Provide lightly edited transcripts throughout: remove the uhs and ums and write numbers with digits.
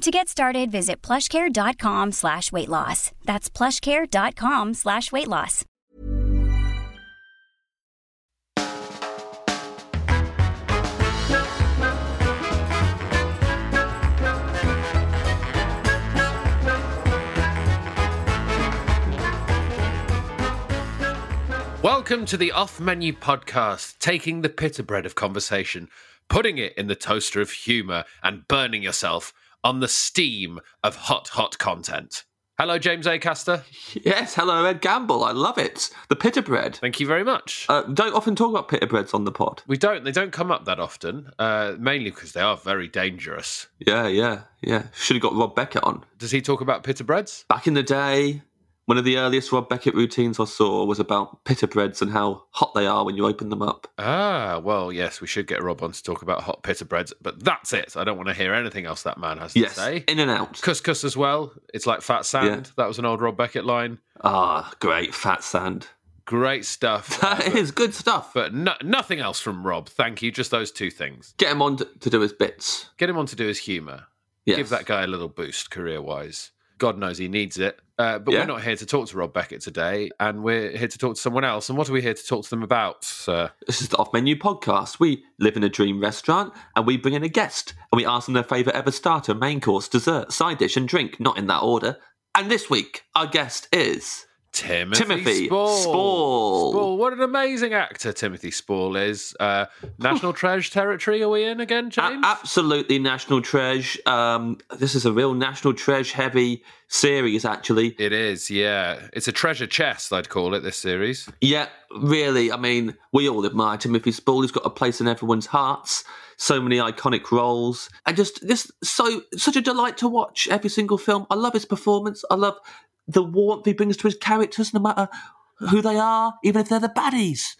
To get started, visit plushcare.com/weightloss. That's plushcare.com/weightloss. Welcome to the Off Menu podcast, taking the pita bread of conversation, putting it in the toaster of humour, and burning yourself on the steam of hot, hot content. Hello, James Acaster. Yes, hello, Ed Gamble. I love it. The pita bread. Thank you very much. Don't often talk about pita breads on the pod. We don't. They don't come up that often, mainly because they are very dangerous. Yeah. Should have got Rob Beckett on. Does he talk about pita breads? Back in the day, one of the earliest Rob Beckett routines I saw was about pita breads and how hot they are when you open them up. Ah, well, yes, we should get Rob on to talk about hot pita breads, but that's it. I don't want to hear anything else that man has to say. Yes, in and out. Couscous as well. It's like fat sand. Yeah. That was an old Rob Beckett line. Ah, great, fat sand. Great stuff. That is good stuff. But nothing else from Rob, thank you. Just those two things. Get him on to do his bits. Get him on to do his humour. Yes. Give that guy a little boost career-wise. God knows he needs it. But we're not here to talk to Rob Beckett today, and we're here to talk to someone else. And what are we here to talk to them about, sir? This is the Off Menu podcast. We live in a dream restaurant, and we bring in a guest, and we ask them their favourite ever starter, main course, dessert, side dish, and drink, not in that order. And this week, our guest is Timothy Spall. Spall. What an amazing actor Timothy Spall is. National Treasure territory are we in again, James? Absolutely National Treasure. This is a real National Treasure heavy series, actually. It is, yeah. It's a treasure chest, I'd call it, this series. Yeah, really. I mean, we all admire Timothy Spall. He's got a place in everyone's hearts. So many iconic roles. And just such a delight to watch every single film. I love his performance. I love the warmth he brings to his characters, no matter who they are, even if they're the baddies.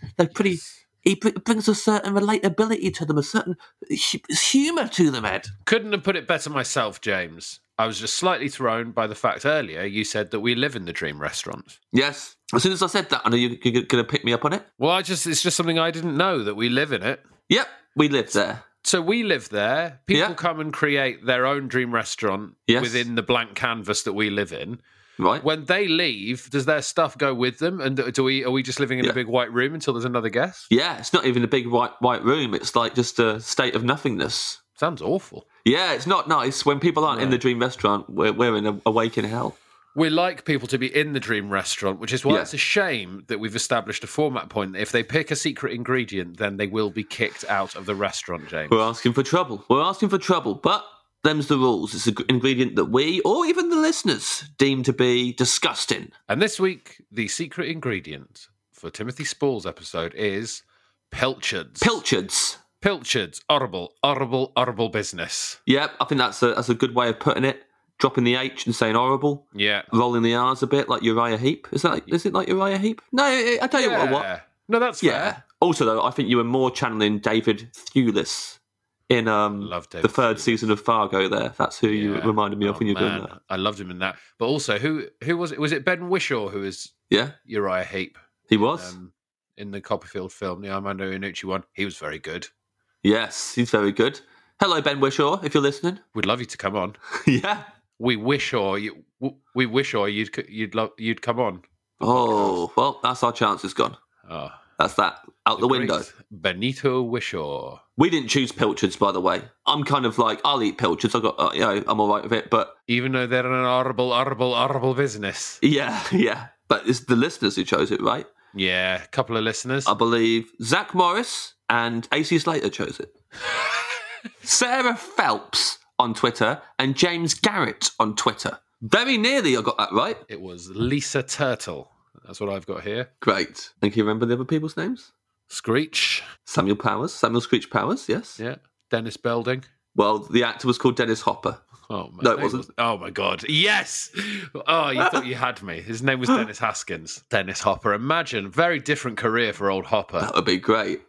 He brings a certain relatability to them, a certain humour to them, Ed. Couldn't have put it better myself, James. I was just slightly thrown by the fact earlier you said that we live in the dream restaurant. Yes. As soon as I said that, I know you're going to pick me up on it. Well, it's just something I didn't know, that we live in it. Yep, we live there. So we live there. People come and create their own dream restaurant within the blank canvas that we live in. Right. When they leave, does their stuff go with them? And are we just living in a big white room until there's another guest? Yeah, it's not even a big white room. It's like just a state of nothingness. Sounds awful. Yeah, it's not nice. When people aren't in the dream restaurant, we're in a wake in hell. We like people to be in the dream restaurant, which is why it's a shame that we've established a format point that if they pick a secret ingredient, then they will be kicked out of the restaurant, James. We're asking for trouble. But them's the rules. It's an ingredient that we, or even the listeners, deem to be disgusting. And this week, the secret ingredient for Timothy Spall's episode is pilchards. Pilchards. Horrible business. Yep, I think that's a good way of putting it. Dropping the H and saying horrible. Yeah. Rolling the R's a bit like Uriah Heep. Is it like Uriah Heep? No, I tell you what. No, that's fair. Also, though, I think you were more channeling David Thewlis in the third season of Fargo there. That's who you reminded me of when you were doing that. I loved him in that. But also, who was it? Was it Ben Whishaw who is Yeah. Uriah Heep. He was? In the Copperfield film, the Armando Iannucci one. He was very good. Yes, he's very good. Hello, Ben Wishaw, if you're listening. We'd love you to come on. Yeah. We wish you'd come on. Oh, well, that's our chance is gone. Oh. That's that. Out the window. Benito Wishaw. We didn't choose pilchards, by the way. I'm kind of like, I'll eat pilchards. I got, I'm all right with it, but... Even though they're an horrible business. Yeah. But it's the listeners who chose it, right? Yeah, a couple of listeners. I believe Zach Morris and AC Slater chose it. Sarah Phelps on Twitter and James Garrett on Twitter. Very nearly I got that right. It was Lisa Turtle. That's what I've got here. Great. And can you remember the other people's names? Screech. Samuel Powers. Samuel Screech Powers, yes. Yeah. Dennis Belding. Well, the actor was called Dennis Hopper. Oh, my no, it wasn't. Oh, my God. Yes. Oh, you thought you had me. His name was Dennis Haskins. Dennis Hopper. Imagine. Very different career for old Hopper. That would be great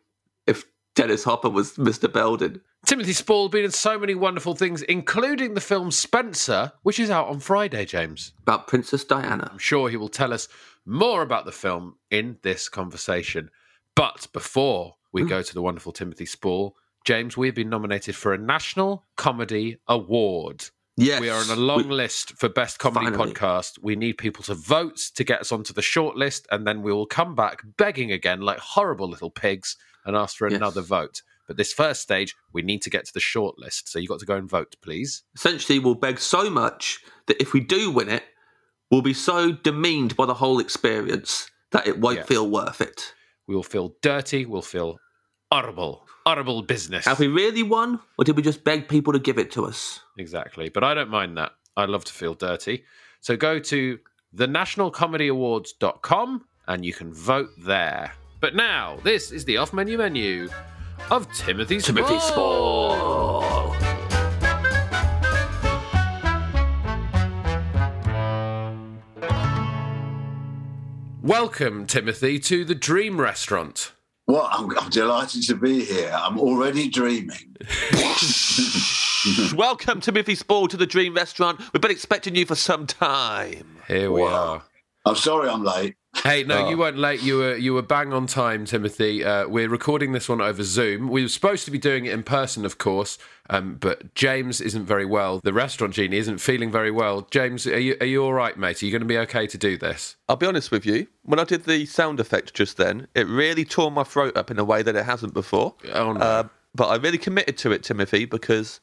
if Dennis Hopper was Mr. Belding. Timothy Spall been in so many wonderful things, including the film Spencer, which is out on Friday, James. About Princess Diana. I'm sure he will tell us more about the film in this conversation. But before we go to the wonderful Timothy Spall, James, we've been nominated for a National Comedy Award. Yes. We are on a long list for Best Comedy Finally. Podcast. We need people to vote to get us onto the short list, and then we will come back begging again like horrible little pigs and ask for another vote. But this first stage, we need to get to the shortlist. So you've got to go and vote, please. Essentially, we'll beg so much that if we do win it, we'll be so demeaned by the whole experience that it won't feel worth it. We will feel dirty. We'll feel horrible business. Have we really won, or did we just beg people to give it to us? Exactly. But I don't mind that. I love to feel dirty. So go to thenationalcomedyawards.com and you can vote there. But now, this is the Off Menu of Timothy Spall. Welcome, Timothy, to the Dream Restaurant. Well, I'm delighted to be here. I'm already dreaming. Welcome, Timothy Spall, to the Dream Restaurant. We've been expecting you for some time. Here we are. I'm sorry I'm late. Hey, no, you weren't late. You were bang on time, Timothy. We're recording this one over Zoom. We were supposed to be doing it in person, of course, but James isn't very well. The restaurant genie isn't feeling very well. James, are you all right, mate? Are you going to be okay to do this? I'll be honest with you. When I did the sound effect just then, it really tore my throat up in a way that it hasn't before. Oh, no. But I really committed to it, Timothy, because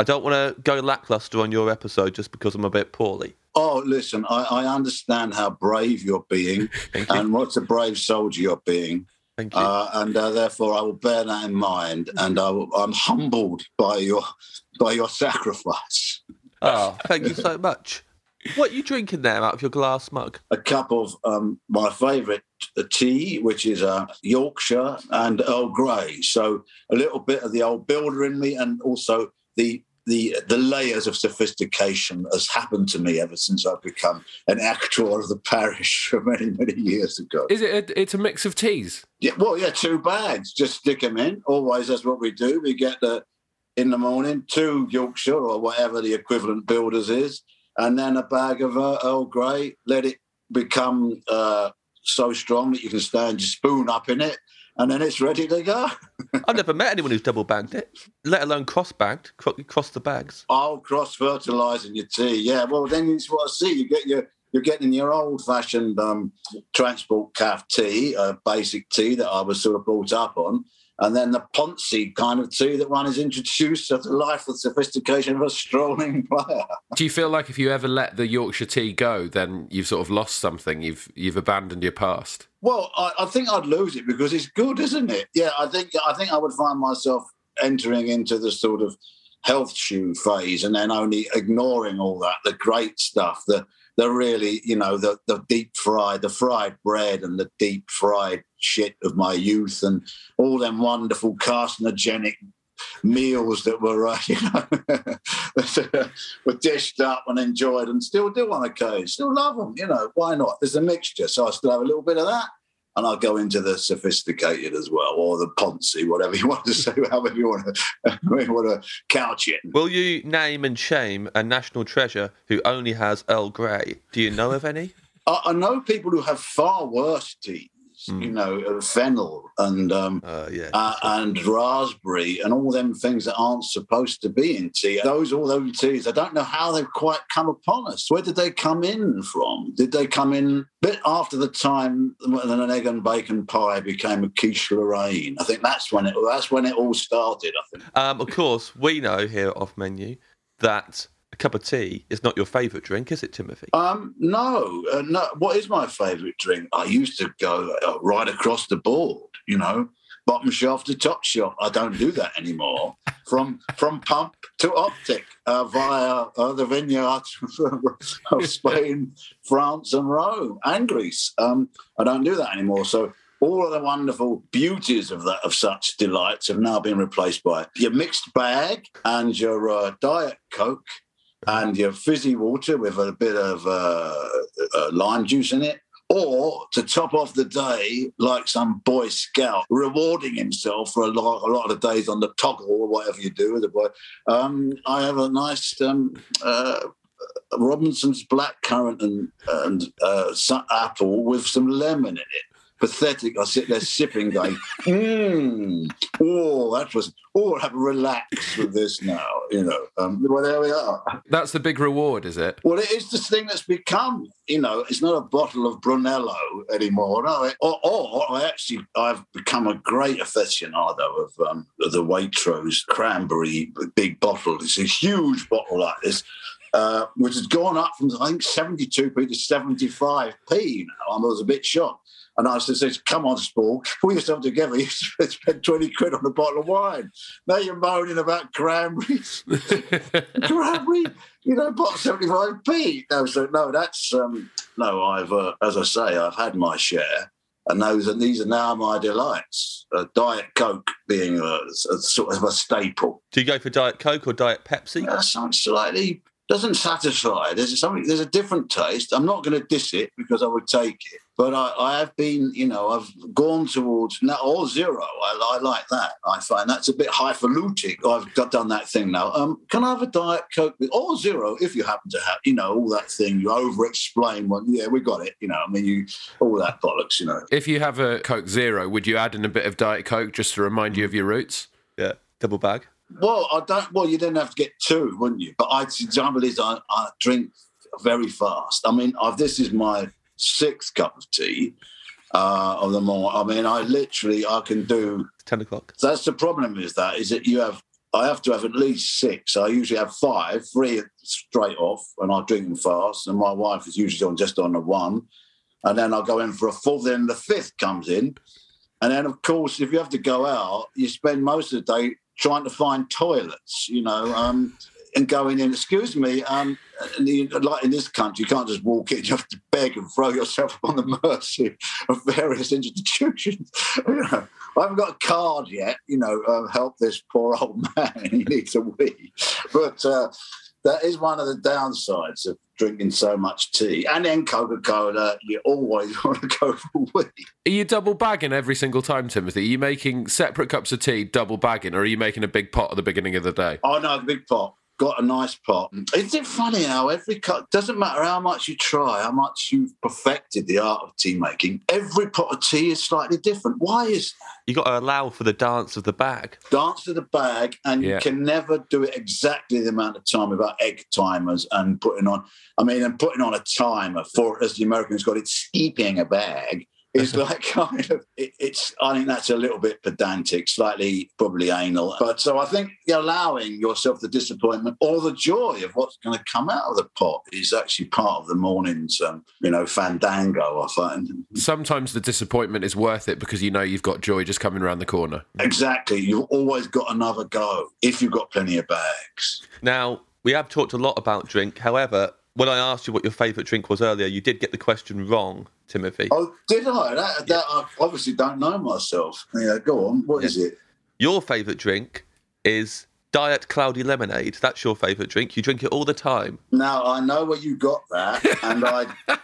I don't want to go lackluster on your episode just because I'm a bit poorly. Oh, listen, I understand how brave you're being and what a brave soldier you're being. Thank you. And therefore, I will bear that in mind, and I'm humbled by your sacrifice. Oh, thank you so much. What are you drinking there out of your glass mug? A cup of my favourite tea, which is Yorkshire and Earl Grey. So a little bit of the old builder in me, and also the layers of sophistication has happened to me ever since I've become an actor of the parish from many years ago. Is it? It's a mix of teas. Yeah, well, yeah, two bags. Just stick them in. Always, that's what we do. We get in the morning 2 Yorkshire or whatever the equivalent builders is, and then a bag of Earl Grey. Let it become so strong that you can stand your spoon up in it. And then it's ready to go. I've never met anyone who's double-bagged it, let alone cross-bagged, cross the bags. Oh, cross-fertilising your tea, yeah. Well, then it's what I see. You're getting your old-fashioned transport caff tea, basic tea that I was sort of brought up on, and then the poncy kind of tea that one is introduced to the life and sophistication of a strolling player. Do you feel like if you ever let the Yorkshire tea go, then you've sort of lost something, you've abandoned your past? Well, I think I'd lose it because it's good, isn't it? Yeah, I think I would find myself entering into the sort of health shoe phase and then only ignoring all that, the great stuff, the really, you know, the deep-fried, the fried bread and the deep-fried shit of my youth and all them wonderful carcinogenic meals that were, were dished up and enjoyed and still do on occasion. Still love them, you know, why not? There's a mixture, so I still have a little bit of that and I'll go into the sophisticated as well or the poncy, whatever you want to say, however you want to couch it. Will you name and shame a national treasure who only has Earl Grey? Do you know of any? I know people who have far worse teas, you know, fennel and raspberry and all them things that aren't supposed to be in tea. All those teas, I don't know how they've quite come upon us. Where did they come in from? Did they come in a bit after the time when an egg and bacon pie became a quiche Lorraine? I think that's when it all started, I think. Of course, we know here off menu that a cup of tea is not your favourite drink, is it, Timothy? No. What is my favourite drink? I used to go right across the board, you know, bottom shelf to top shelf. I don't do that anymore. From pump to optic via the vineyards of Spain, France and Rome and Greece. I don't do that anymore. So all of the wonderful beauties of such delights have now been replaced by your mixed bag and your Diet Coke and your fizzy water with a bit of lime juice in it, or to top off the day like some Boy Scout rewarding himself for a lot of days on the toggle or whatever you do with a boy. I have a nice Robinson's blackcurrant and apple with some lemon in it. Pathetic. I sit there sipping, going, have a relax with this now, you know. Well, there we are. That's the big reward, is it? Well, it is this thing that's become, you know, it's not a bottle of Brunello anymore. No, I've become a great aficionado of the Waitrose cranberry big bottle. It's a huge bottle like this. Which has gone up from, I think, 72p to 75p now. I was a bit shocked. And I said, come on, Spall, pull yourself together. You spent 20 quid on a bottle of wine. Now you're moaning about cranberries. Cranberry, you know, bought 75p. As I say, I've had my share. And these are now my delights. Diet Coke being a sort of a staple. Do you go for Diet Coke or Diet Pepsi? Sounds slightly... doesn't satisfy. There's a different taste. I'm not going to diss it because I would take it. But I have been, you know, I've gone towards now all zero. I like that. I find that's a bit highfalutin. I've done that thing now. Can I have a Diet Coke with all zero? If you happen to have, you know, all that thing, you over-explain. Well, yeah, we got it. You know, I mean, all that bollocks. You know. If you have a Coke Zero, would you add in a bit of Diet Coke just to remind you of your roots? Yeah, double bag. Well, I don't. Well, you didn't have to get two, wouldn't you? But the example is I drink very fast. I mean, this is my sixth cup of tea of the morning. I mean, I can do 10 o'clock. So that's the problem. Is that I have to have at least six. I usually have five, three straight off, and I drink them fast. And my wife is usually on the one, and then I'll go in for a full. Then the fifth comes in, and then of course, if you have to go out, you spend most of the day trying to find toilets, you know, and going in, excuse me, like in this country, you can't just walk in, you have to beg and throw yourself upon the mercy of various institutions. You know, I haven't got a card yet, you know, help this poor old man, he needs a wee. But that is one of the downsides of drinking so much tea. And then Coca-Cola, you always want to go for a wee. Are you double bagging every single time, Timothy? Are you making separate cups of tea, double bagging, or are you making a big pot at the beginning of the day? Oh, no, a big pot. Got a nice pot. Isn't it funny how every cup, doesn't matter how much you try, how much you've perfected the art of tea making, every pot of tea is slightly different. Why is that? You've got to allow for the dance of the bag. Dance of the bag, and yeah. You can never do it exactly the amount of time without egg timers and putting on a timer for, as the Americans got it, steeping a bag. It's like kind of, I think that's a little bit pedantic, slightly probably anal. But so I think allowing yourself the disappointment or the joy of what's going to come out of the pot is actually part of the morning's, you know, fandango, I find. Sometimes the disappointment is worth it because you know you've got joy just coming around the corner. Exactly. You've always got another go if you've got plenty of bags. Now, we have talked a lot about drink. However, when I asked you what your favourite drink was earlier, you did get the question wrong, Timothy. Oh, did I? That I obviously don't know myself. Yeah, go on. What is it? Your favourite drink is Diet Cloudy Lemonade. That's your favourite drink. You drink it all the time. Now, I know where you got that, and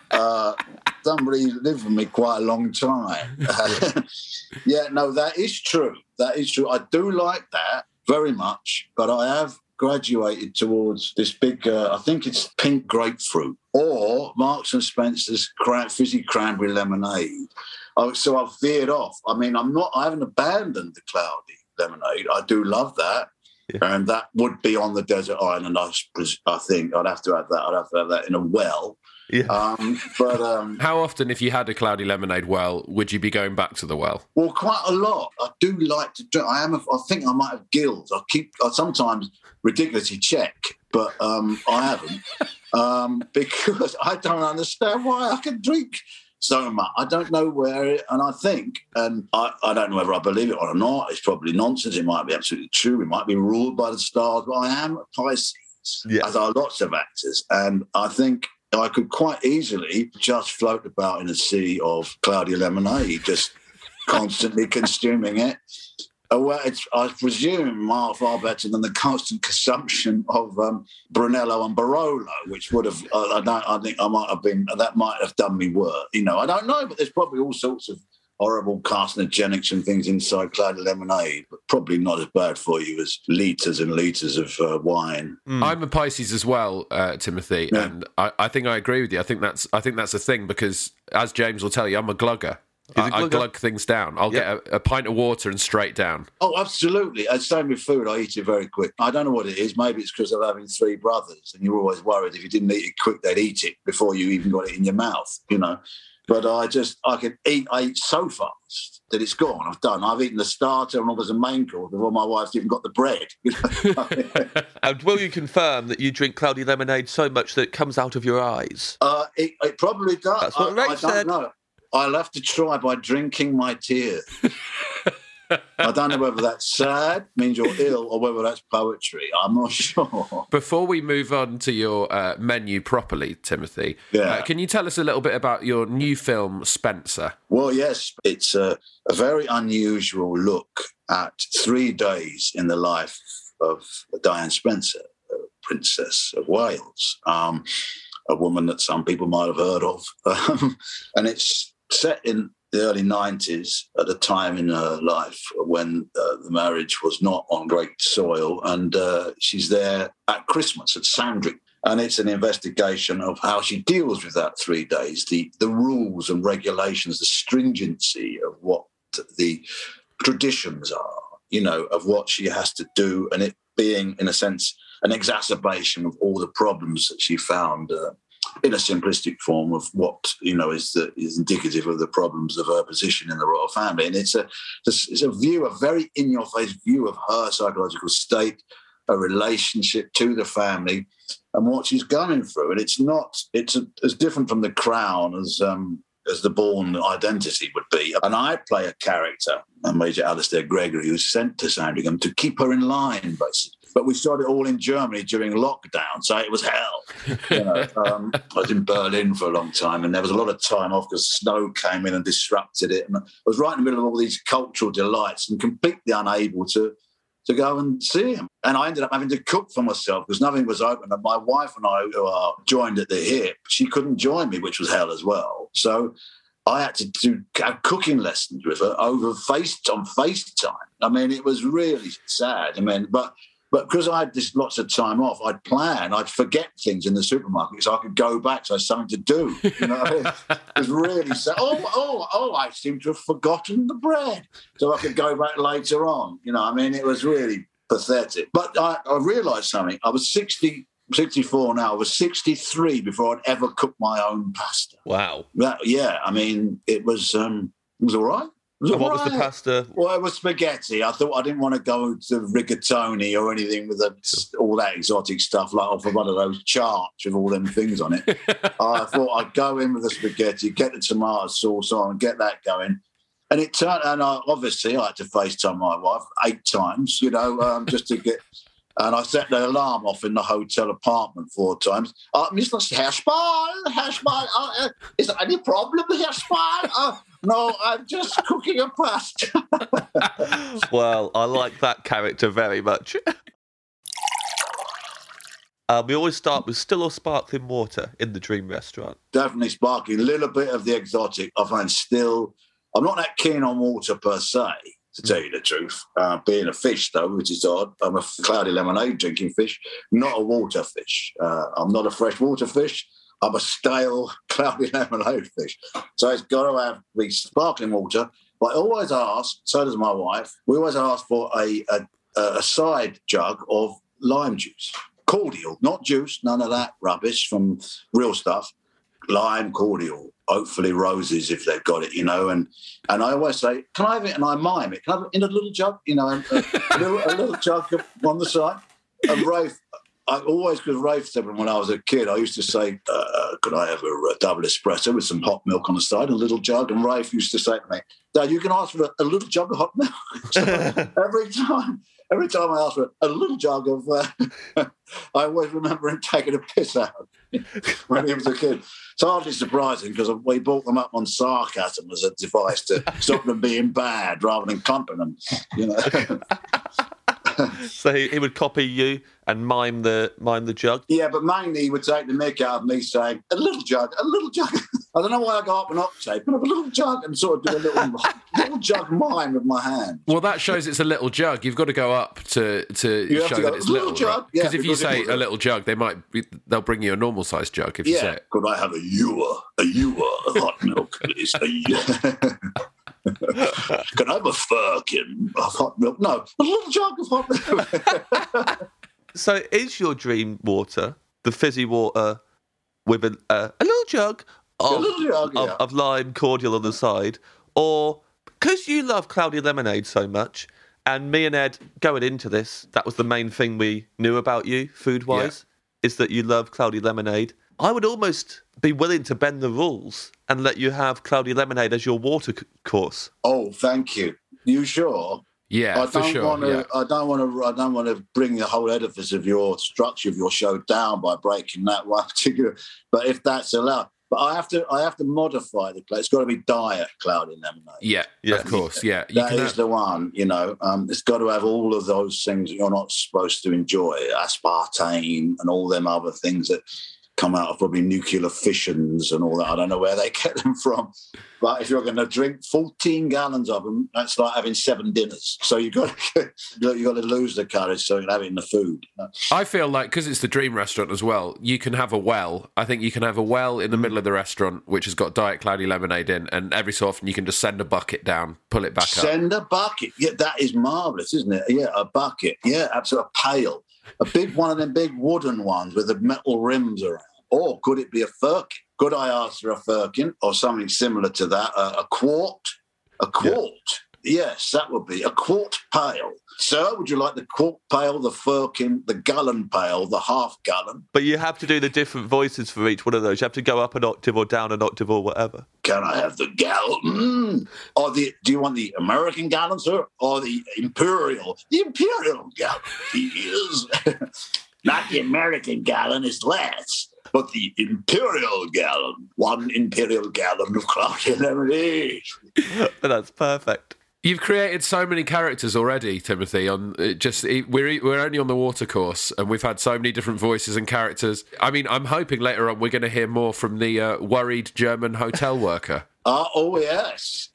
somebody lived with me quite a long time. Yeah, no, that is true. I do like that very much, but I have graduated towards this big, I think it's pink grapefruit, or Marks and Spencer's fizzy cranberry lemonade. So I've veered off. I mean, I haven't abandoned the cloudy lemonade. I do love that. Yeah. And that would be on the desert island, I think. I'd have to add that. I'd have to have that in a well. Yeah. How often, if you had a cloudy lemonade well, would you be going back to the well? Well, quite a lot. I do like to drink. I think I might have gills. I sometimes ridiculously check, but I haven't because I don't understand why I can drink so much. I don't know where it, and I think, and I don't know whether I believe it or not. It's probably nonsense. It might be absolutely true. We might be ruled by the stars, but I am a Pisces, as are lots of actors, and I think I could quite easily just float about in a sea of cloudy lemonade, just constantly consuming it. Well, it's, I presume, far better than the constant consumption of Brunello and Barolo, which would have, I think I might have been, that might have done me worse. You know, I don't know, but there's probably all sorts of horrible carcinogenics and things inside cloudy lemonade, but probably not as bad for you as litres and litres of wine. Mm. I'm a Pisces as well, Timothy, and I think I agree with you. I think that's a thing because, as James will tell you, I'm a glugger. I glug things down. I'll get a pint of water and straight down. Oh, absolutely. And same with food. I eat it very quick. I don't know what it is. Maybe it's because I'm having three brothers and you're always worried if you didn't eat it quick, they'd eat it before you even got it in your mouth, you know. But I eat so fast that it's gone. I've eaten the starter and all the main course before my wife's even got the bread. You know? And will you confirm that you drink cloudy lemonade so much that it comes out of your eyes? It probably does. That's what Rafe said. I don't know. I'll have to try by drinking my tears. I don't know whether that's sad, means you're ill, or whether that's poetry. I'm not sure. Before we move on to your menu properly, Timothy, can you tell us a little bit about your new film, Spencer? Well, yes, it's a very unusual look at 3 days in the life of Diane Spencer, Princess of Wales, a woman that some people might have heard of. And it's set in the early 90s, at a time in her life when the marriage was not on great soil, and she's there at Christmas at Sandringham. And it's an investigation of how she deals with that 3 days, the rules and regulations, the stringency of what the traditions are, you know, of what she has to do, and it being, in a sense, an exacerbation of all the problems that she found in a simplistic form of what, you know, is indicative of the problems of her position in the royal family. And it's a view, a very in-your-face view of her psychological state, her relationship to the family and what she's going through. And it's as different from The Crown as the Bourne Identity would be. And I play a character, a Major Alistair Gregory, who's sent to Sandringham to keep her in line, basically. But we shot it all in Germany during lockdown, so it was hell. You know, I was in Berlin for a long time, and there was a lot of time off because snow came in and disrupted it. And I was right in the middle of all these cultural delights and completely unable to go and see him. And I ended up having to cook for myself because nothing was open. And my wife and I, who are joined at the hip, she couldn't join me, which was hell as well. So I had to do cooking lessons with her on FaceTime. I mean, it was really sad. I mean, But because I had this lots of time off, I'd plan. I'd forget things in the supermarket so I could go back, so I had something to do. You know, it was really sad. Oh, I seem to have forgotten the bread, so I could go back later on. You know, I mean, it was really pathetic. But I realised something. I was 64 now. I was 63 before I'd ever cooked my own pasta. Wow. I mean, it was all right. What was the pasta? Well, it was spaghetti. I thought I didn't want to go to rigatoni or anything with all that exotic stuff, like off of one of those charts with all them things on it. I thought I'd go in with the spaghetti, get the tomato sauce on, get that going. And it turned, and obviously I had to FaceTime my wife 8 times, you know, just to get... And I set the alarm off in the hotel apartment 4 times. Mr. Herr Spall, is there any problem, Herr Spall? No, I'm just cooking a pasta. Well, I like that character very much. We always start with still or sparkling water in the dream restaurant. Definitely sparkling, a little bit of the exotic. I find still, I'm not that keen on water per se. to tell you the truth. Being a fish, though, which is odd, I'm a cloudy lemonade drinking fish, not a water fish. I'm not a freshwater fish. I'm a stale, cloudy lemonade fish. So it's got to have the sparkling water. But I always ask, so does my wife, we always ask for a side jug of lime juice. Cordial, not juice, none of that rubbish from real stuff. Lime cordial, hopefully roses if they've got it, you know. And I always say, can I have it? And I mime it. Can I have it in a little jug? You know, a little jug on the side. And Rafe, I always, because Rafe said when I was a kid, I used to say, could I have a double espresso with some hot milk on the side, a little jug? And Rafe used to say to me, Dad, you can ask for a little jug of hot milk. So every time I ask for a little jug of, I always remember him taking a piss out when he was a kid. It's hardly surprising because we brought them up on sarcasm as a device to stop them being bad rather than clumping them, you know. So he would copy you and mime the jug? Yeah, but mainly he would take the mick out of me saying, a little jug, a little jug. I don't know why I go up an octave, but I have a little jug and sort of do a little jug mime with my hand. Well, that shows it's a little jug. You've got to go up to show that it's little jug. Right? Yeah, because if you say a little jug, they'll bring you a normal sized jug if you say it. Could I have a ewer of hot milk, please? Can I have a firkin of hot milk? No, a little jug of hot milk. So is your dream water the fizzy water with a little jug of lime cordial on the side? Or, because you love cloudy lemonade so much, and me and Ed, going into this, that was the main thing we knew about you, food-wise, is that you love cloudy lemonade. I would almost be willing to bend the rules and let you have cloudy lemonade as your water course. Oh, thank you. You sure? Yeah, for sure. I don't want to bring the whole edifice of your structure of your show down by breaking that one particular. But if that's allowed, but I have to modify the cloud. It's got to be diet cloudy lemonade. Yeah, of course. Yeah, that is the one. You know, it's got to have all of those things that you're not supposed to enjoy, aspartame and all them other things that come out of probably nuclear fissions and all that. I don't know where they get them from. But if you're going to drink 14 gallons of them, that's like having 7 dinners. So you've got to lose the courage so you're having the food. I feel like, because it's the dream restaurant as well, you can have a well. I think you can have a well in the middle of the restaurant, which has got Diet Cloudy Lemonade in, and every so often you can just send a bucket down, pull it back up. Send a bucket. Yeah, that is marvellous, isn't it? Yeah, a bucket. Yeah, absolutely. A pail. A big one of them big wooden ones with the metal rims around. Or could it be a firkin? Could I ask for a firkin or something similar to that? A quart? A quart? Yeah. Yes, that would be a quart pail. Sir, would you like the quart pail, the firkin, the gallon pail, the half gallon? But you have to do the different voices for each one of those. You have to go up an octave or down an octave or whatever. Can I have the gallon? Or do you want the American gallon, sir? Or the imperial? The imperial gallon, please. Not the American gallon, it's less. But the imperial gallon, 1 imperial gallon of cloudy lemonade. That's perfect. You've created so many characters already, Timothy. We're only on the watercourse, and we've had so many different voices and characters. I mean, I'm hoping later on we're going to hear more from the worried German hotel worker. Oh, yes.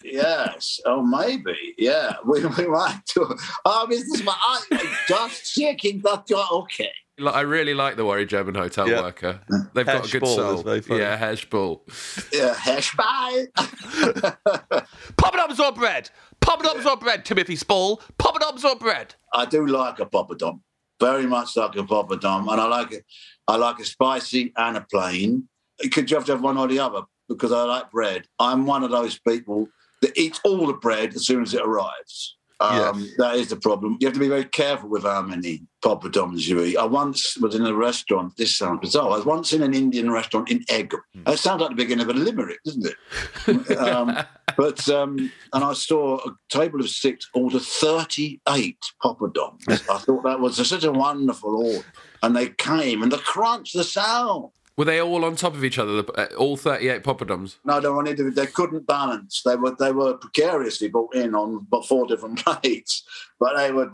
Oh, maybe, yeah. We might do. I'm just checking that. Okay. I really like the worried German hotel worker. They've got a good soul. Yeah, Hashball. Yeah, Hashball. Poppadoms or bread? Poppadoms or bread, Timothy Spall? Poppadoms or bread? I do like a poppadom. Very much like a poppadom. And I like a spicy and a plain. Could you have to have one or the other? Because I like bread. I'm one of those people that eats all the bread as soon as it arrives. That is the problem. You have to be very careful with how many poppadoms you eat. I once was in a restaurant, this sounds bizarre, I was once in an Indian restaurant in Egham. That sounds like the beginning of a limerick, doesn't it? And I saw a table of 6 order 38 poppadoms. I thought that was such a wonderful order. And they came, and the crunch, the sound. Were they all on top of each other, all 38 poppadoms? No, they were on individual. They couldn't balance. They were precariously brought in on 4 different plates, but they got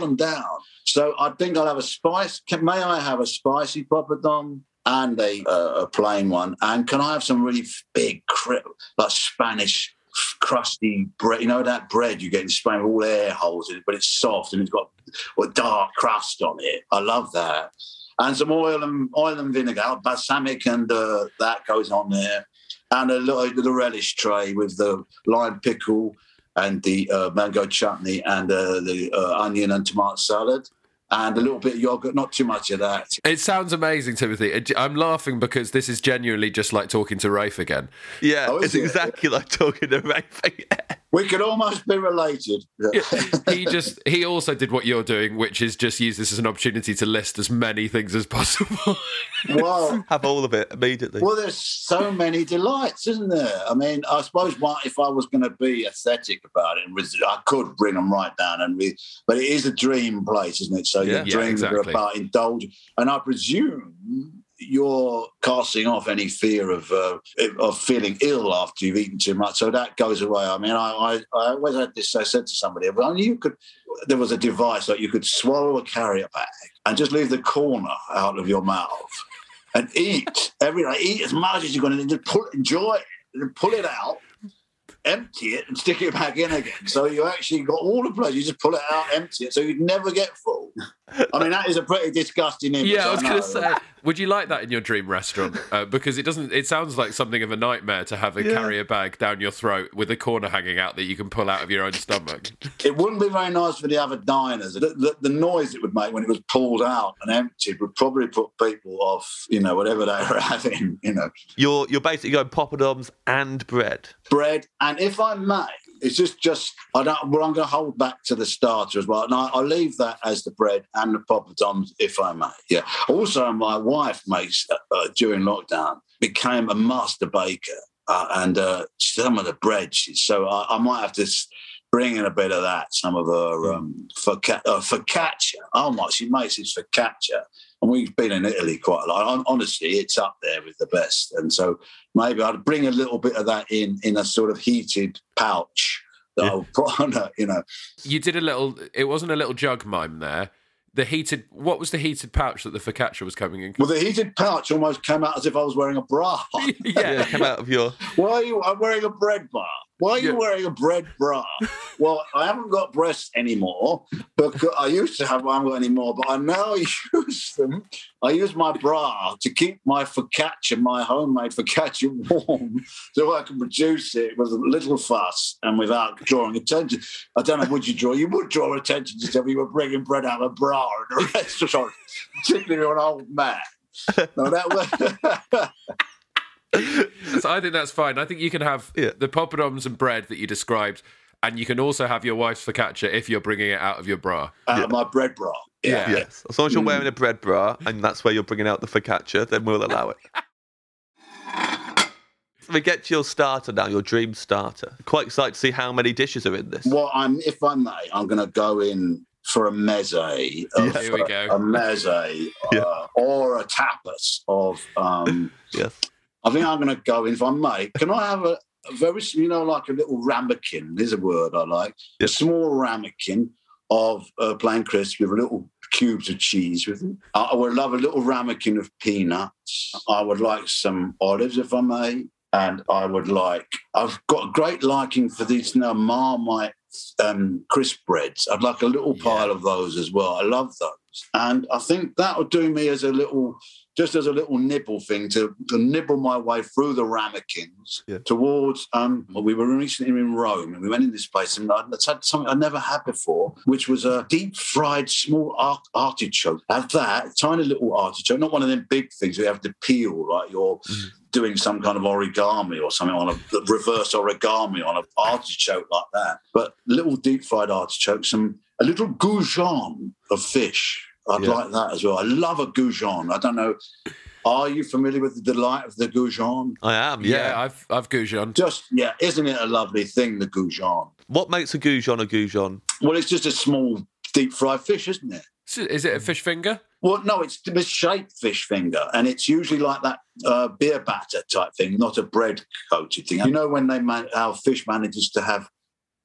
them down. So I think I'll have a spice. May I have a spicy poppadom and a plain one? And can I have some really big, like Spanish crusty bread, you know, that bread you get in Spain with all air holes in it, but it's soft and it's got a dark crust on it. I love that. And some oil and vinegar, balsamic, and that goes on there. And a little relish tray with the lime pickle and the mango chutney and the onion and tomato salad. And a little bit of yoghurt, not too much of that. It sounds amazing, Timothy. I'm laughing because this is genuinely just like talking to Rafe again. Yeah, exactly like talking to Rafe again. We could almost be related. Yeah. He also did what you're doing, which is just use this as an opportunity to list as many things as possible. Well, have all of it immediately. Well, there's so many delights, isn't there? I mean, I suppose if I was going to be aesthetic about it, I could bring them right down. But it is a dream place, isn't it? So your dreams are about indulging. And I presume you're casting off any fear of feeling ill after you've eaten too much, so that goes away. I mean, I always had this. I said to somebody, well, there was a device that you could swallow a carrier bag and just leave the corner out of your mouth and eat as much as you're going to, just enjoy it, and pull it out, empty it, and stick it back in again. So you actually got all the pleasure. You just pull it out, empty it, so you'd never get full. I mean, that is a pretty disgusting image. Yeah, I was going to say, would you like that in your dream restaurant? Because it sounds like something of a nightmare to have a carrier bag down your throat with a corner hanging out that you can pull out of your own stomach. It wouldn't be very nice for the other diners. The noise it would make when it was pulled out and emptied would probably put people off, you know, whatever they were having, you know. You're basically going poppadoms and bread. Bread, and if I may, it's just I'm going to hold back to the starter as well. And I'll leave that as the bread and the poppadoms, if I may. Yeah. Also, my wife makes, during lockdown, became a master baker. And some of the bread, I might have to bring in a bit of that, some of her focaccia. Oh, my, she makes this focaccia. And we've been in Italy quite a lot. Honestly, it's up there with the best. And so maybe I'd bring a little bit of that in a sort of heated pouch that I would put on it, you know. You did it wasn't a little jug mime there. What was the heated pouch that the focaccia was coming in? Well, the heated pouch almost came out as if I was wearing a bra. Yeah, it came out of your... I'm wearing a bread bar. Why are you wearing a bread bra? Well, I haven't got breasts anymore, because I used to have one, I haven't got any more, but I now use them. I use my bra to keep my focaccia, my homemade focaccia, warm, so I can produce it with a little fuss and without drawing attention. I don't know, you would draw attention to somebody who were bringing bread out of a bra in a restaurant, particularly an old man. No, that was... So I think that's fine. I think you can have the poppadoms and bread that you described, and you can also have your wife's focaccia if you're bringing it out of your bra. My bread bra. Yeah. Yes. As long as you're wearing a bread bra and that's where you're bringing out the focaccia, then we'll allow it. We get to your starter now, your dream starter. Quite excited to see how many dishes are in this. Well, if I may, I'm going to go in for a mezze. Here we go. A mezze or a tapas of... yes. I think I'm going to go in, if I may. Can I have a very, like a little ramekin? There's a word I like. Yes. A small ramekin of plain crisps with little cubes of cheese with them. I would love a little ramekin of peanuts. I would like some olives, if I may. And I've got a great liking for these now Marmite crisp breads. I'd like a little pile of those as well. I love those. And I think that would do me as a little nibble thing to nibble my way through the ramekins towards. We were recently in Rome and we went in this place and I had something I'd never had before, which was a deep fried small artichoke. Have that tiny little artichoke, not one of them big things where you have to peel, like you're doing some kind of origami or something on a reverse origami on an artichoke like that. But little deep fried artichokes, a little goujone of fish. I'd like that as well. I love a goujone. I don't know. Are you familiar with the delight of the goujone? I am. Yeah, I've goujone. Just isn't it a lovely thing, the goujone? What makes a goujone a goujone? Well, it's just a small deep fried fish, isn't it? Is it a fish finger? Well, no, it's a misshaped fish finger, and it's usually like that beer batter type thing, not a bread coated thing. You know when our fish manages to have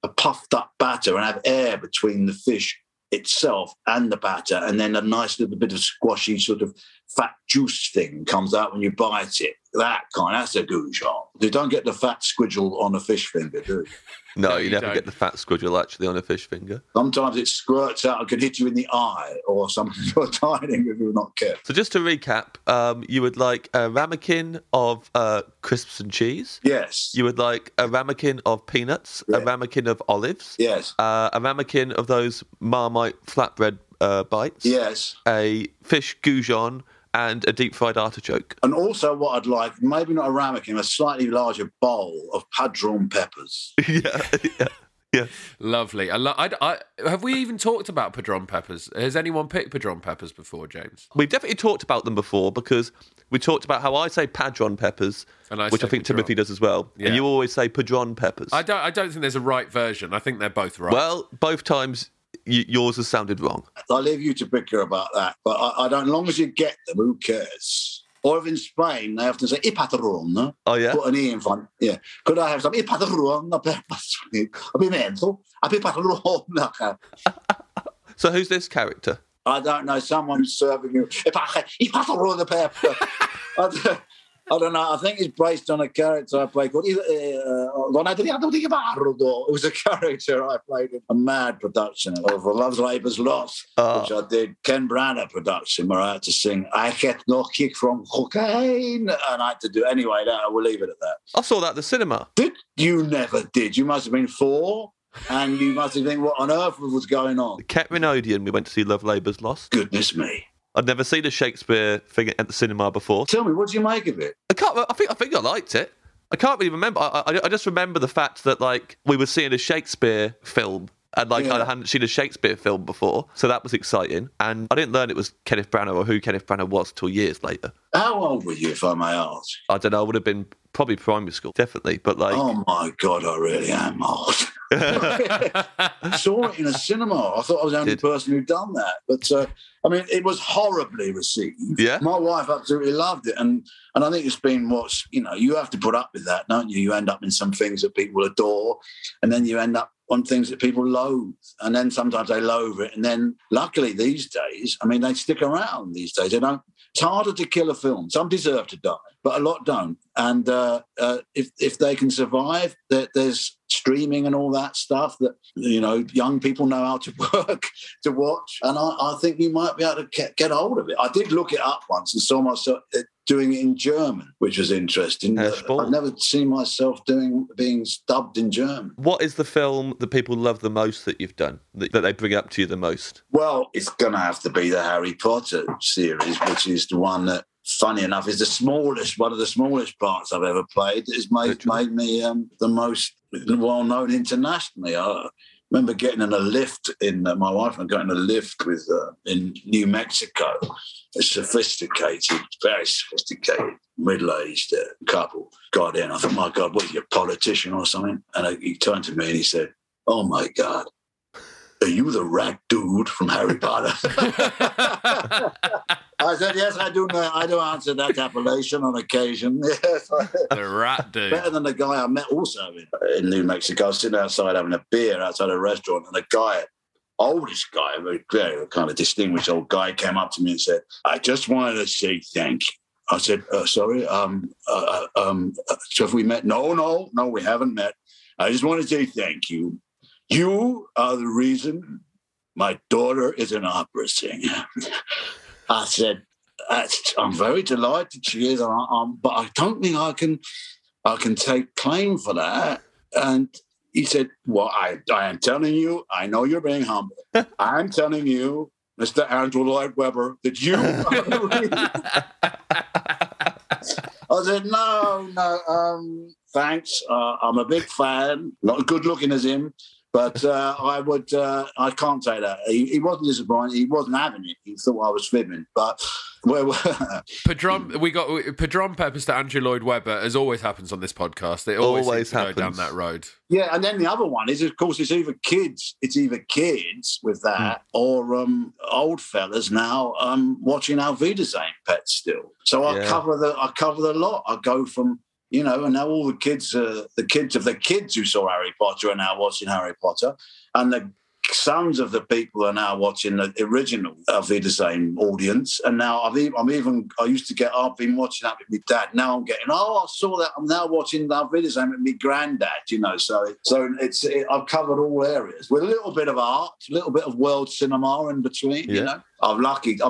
a puffed up batter and have air between the fish itself and the batter, and then a nice little bit of squashy sort of fat juice thing comes out when you bite it. that kind, that's a goon shark. They don't get the fat squiggle on a fish finger, do they? No, you never get the fat squiggle actually on a fish finger. Sometimes it squirts out and could hit you in the eye or something for dining if you're not careful. So just to recap, you would like a ramekin of crisps and cheese. Yes. You would like a ramekin of peanuts, yeah. A ramekin of olives. Yes. A ramekin of those Marmite flatbread bites. Yes. A fish goujon. And a deep-fried artichoke. And also what I'd like, maybe not a ramekin, a slightly larger bowl of padron peppers. Yeah. Lovely. Have we even talked about padron peppers? Has anyone picked padron peppers before, James? We've definitely talked about them before because we talked about how I say padron peppers, and which I think padron. Timothy does as well. Yeah. And you always say padron peppers. I don't think there's a right version. I think they're both right. Well, both times... Yours has sounded wrong. I leave you to bicker about that, but I don't. As long as you get them, who cares? Or if in Spain they often say "ipatrón." Oh yeah, put an e in front. Yeah, could I have some ipatrón? A pimento, a ipatrón. So who's this character? I don't know. Someone who's serving you ipatrón pepper. I don't know. I think it's based on a character I played called Don Adriano Di Bardo. It was a character I played in a mad production of Love's Labour's Lost, which I did. Ken Branagh production where I had to sing "I Get No Kick From Cocaine" and I had to do anyway. No, we'll leave it at that. I saw that at the cinema. Did you? Never did. You must have been 4. And you must have been what on earth was going on? The Kettering Odeon. We went to see Love Labour's Lost. Goodness me. I'd never seen a Shakespeare thing at the cinema before. Tell me, what do you make of it? I think I liked it. I can't really remember. I just remember the fact that like we were seeing a Shakespeare film, and I hadn't seen a Shakespeare film before, so that was exciting. And I didn't learn it was Kenneth Branagh or who Kenneth Branagh was till years later. How old were you, if I may ask? I don't know. I would have been probably primary school, definitely. But like, oh my God, I really am old. I saw it in a cinema. I thought I was the only person who'd done that. But, I mean, it was horribly received. Yeah. My wife absolutely loved it. And I think it's been what's, you know, you have to put up with that, don't you? You end up in some things that people adore, and then you end up on things that people loathe. And then sometimes they loathe it. And then, luckily, these days, I mean, they stick around these days. They don't. It's harder to kill a film. Some deserve to die, but a lot don't. And if they can survive, there's streaming and all that stuff that, you know, young people know how to work to watch. And I think you might be able to get hold of it. I did look it up once and saw myself doing it in German, which was interesting. I've never seen myself being dubbed in German. What is the film that people love the most that you've done, that they bring up to you the most? Well, it's going to have to be the Harry Potter series, which is the one that, funny enough, is one of the smallest parts I've ever played. It's made me the most well-known internationally. I remember getting in a lift my wife and I got in a lift with in New Mexico, a very sophisticated, middle-aged couple got in. I thought, my God, what are you, a politician or something? And he turned to me and he said, "Oh, my God, are you the rat dude from Harry Potter?" I said, yes, I do know. I do answer that appellation on occasion. Yes, the rat dude. Better than the guy I met also in New Mexico. I was sitting outside having a beer outside a restaurant, and the oldest guy, very kind of distinguished old guy, came up to me and said, "I just wanted to say thank you." I said, "Sorry, so have we met?" No, we haven't met. "I just want to say thank you. You are the reason my daughter is an opera singer." I said, "I'm very delighted she is, but I don't think I can take claim for that." And he said, "Well, I am telling you, I know you're being humble. I'm telling you, Mr. Andrew Lloyd Webber, that you are the reason." I said, no, thanks. I'm a big fan. Not good looking as him. But I can't say that. He wasn't disappointed. He wasn't having it. He thought I was fibbing. But Padron Peppers to Andrew Lloyd Webber, as always happens on this podcast. It always happens. Go down that road. Yeah, and then the other one is, of course, it's either kids with that or old fellas now watching Auf Wiedersehen Pets still. So I cover the lot. I go from. You know, and now all the kids of the kids who saw Harry Potter are now watching Harry Potter, and the Sons of the people are now watching the original of the same audience, and now I've been watching that with my dad. Now I'm getting, I saw that. I'm now watching that video same with my granddad. You know, so I've covered all areas with a little bit of art, a little bit of world cinema in between. Yeah. You know, I'm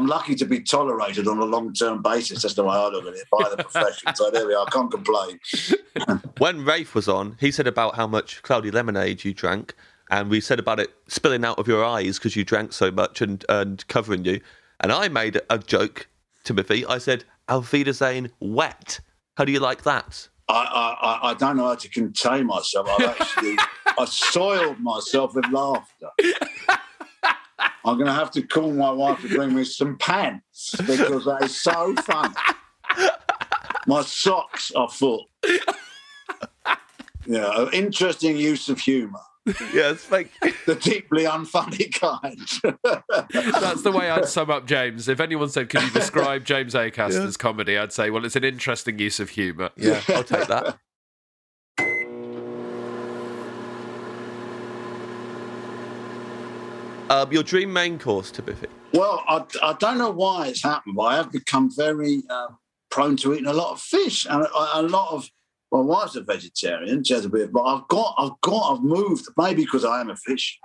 lucky to be tolerated on a long-term basis. That's the way I look at it, by the profession. So there we are. I can't complain. When Rafe was on, he said about how much cloudy lemonade you drank. And we said about it spilling out of your eyes because you drank so much and covering you. And I made a joke, Timothy. I said, Auf Wiedersehen wet. How do you like that? I don't know how to contain myself. I soiled myself with laughter. I'm going to have to call my wife to bring me some pants because that is so funny. My socks are full. Yeah, an interesting use of humour. Yes, like the deeply unfunny kind. That's the way I'd sum up James. If anyone said, can you describe James Acaster's comedy, I'd say, well, it's an interesting use of humour. Yeah, I'll take that. Your dream main course, Timothy? Well, I don't know why it's happened, but I have become very prone to eating a lot of fish and a lot of... My wife's a vegetarian, she has a bit, but I've moved, maybe because I am a fish.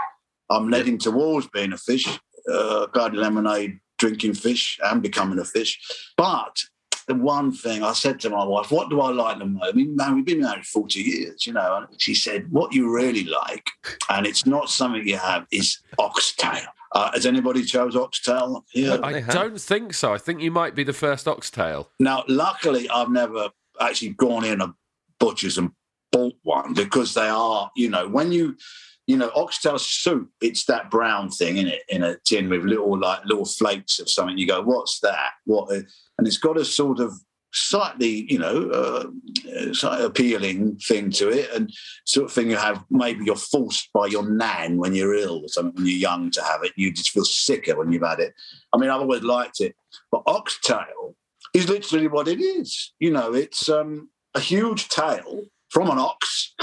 I'm leading towards being a fish, garden lemonade, drinking fish, and becoming a fish. But the one thing I said to my wife, what do I like the most? I mean, man, we've been married 40 years, you know. And she said, what you really like, and it's not something you have, is oxtail. Has anybody chose oxtail? Yeah, I don't think so. I think you might be the first oxtail. Now, luckily, I've never actually gone in a butchers and bought one because they are, you know, when you know, oxtail soup, it's that brown thing in it, in a tin with little flakes of something. You go, what's that? What? And it's got a sort of slightly, you know, slightly appealing thing to it, and sort of thing you have. Maybe you're forced by your nan when you're ill or something, when you're young to have it. You just feel sicker when you've had it. I mean, I've always liked it, but oxtail is literally what it is. You know, it's a huge tail from an ox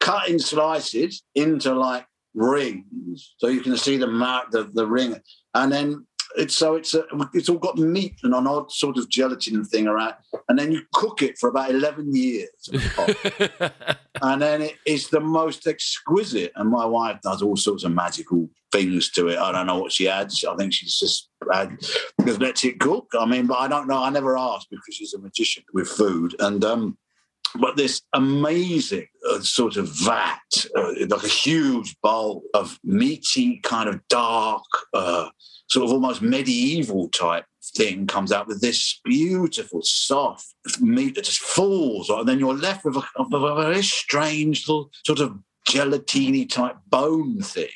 cut in slices into like rings so you can see the mark, the ring, and then it's all got meat and an odd sort of gelatin thing around, and then you cook it for about 11 years in the pot. And then it is the most exquisite, and my wife does all sorts of magical things to it. I don't know what she adds. I think she's just lets it cook. I mean, but I don't know. I never asked because she's a magician with food. And but this amazing sort of vat, like a huge bowl of meaty, kind of dark, sort of almost medieval type thing comes out with this beautiful, soft meat that just falls. And then you're left with a very strange little sort of gelatini type bone thing.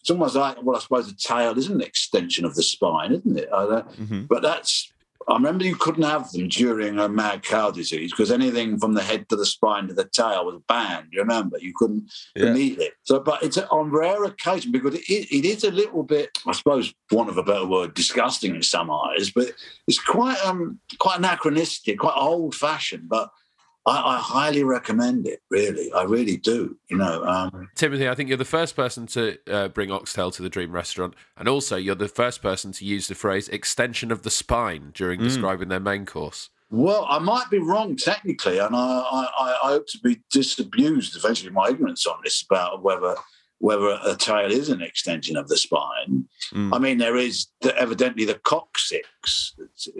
It's almost like, well, I suppose the tail is an extension of the spine, isn't it? Mm-hmm. But that's... I remember you couldn't have them during a mad cow disease because anything from the head to the spine to the tail was banned. You remember, you couldn't eat it. So, but it's on rare occasion because it is a little bit, I suppose, want of a better word, disgusting in some eyes. But it's quite anachronistic, quite old fashioned. But I highly recommend it. Really, I really do. You know, Timothy, I think you're the first person to bring oxtail to the dream restaurant, and also you're the first person to use the phrase "extension of the spine" during describing their main course. Well, I might be wrong technically, and I hope to be disabused eventually of my ignorance on this about whether a tail is an extension of the spine. I mean, there is evidently the coccyx,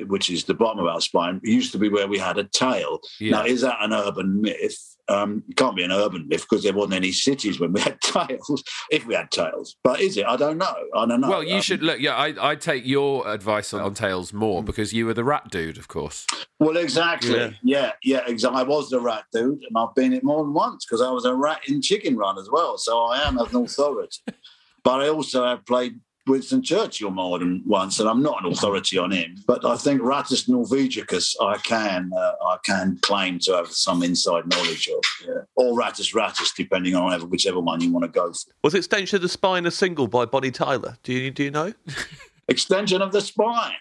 which is the bottom of our spine. It used to be where we had a tail. Yeah. Now, is that an urban myth? It can't be an urban myth because there wasn't any cities when we had tails, if we had tails. But is it? I don't know. Well, you should look. Yeah, I take your advice on tails more because you were the rat dude, of course. Well, exactly. Yeah, exactly. I was the rat dude, and I've been it more than once because I was a rat in Chicken Run as well. So I am an authority. But I also have played Winston Churchill more than once, and I'm not an authority on him, but I think Rattus Norvegicus I can claim to have some inside knowledge of, or Rattus, depending on whichever one you want to go for. Was Extension of the Spine a single by Bonnie Tyler? Do you know? Extension of the Spine.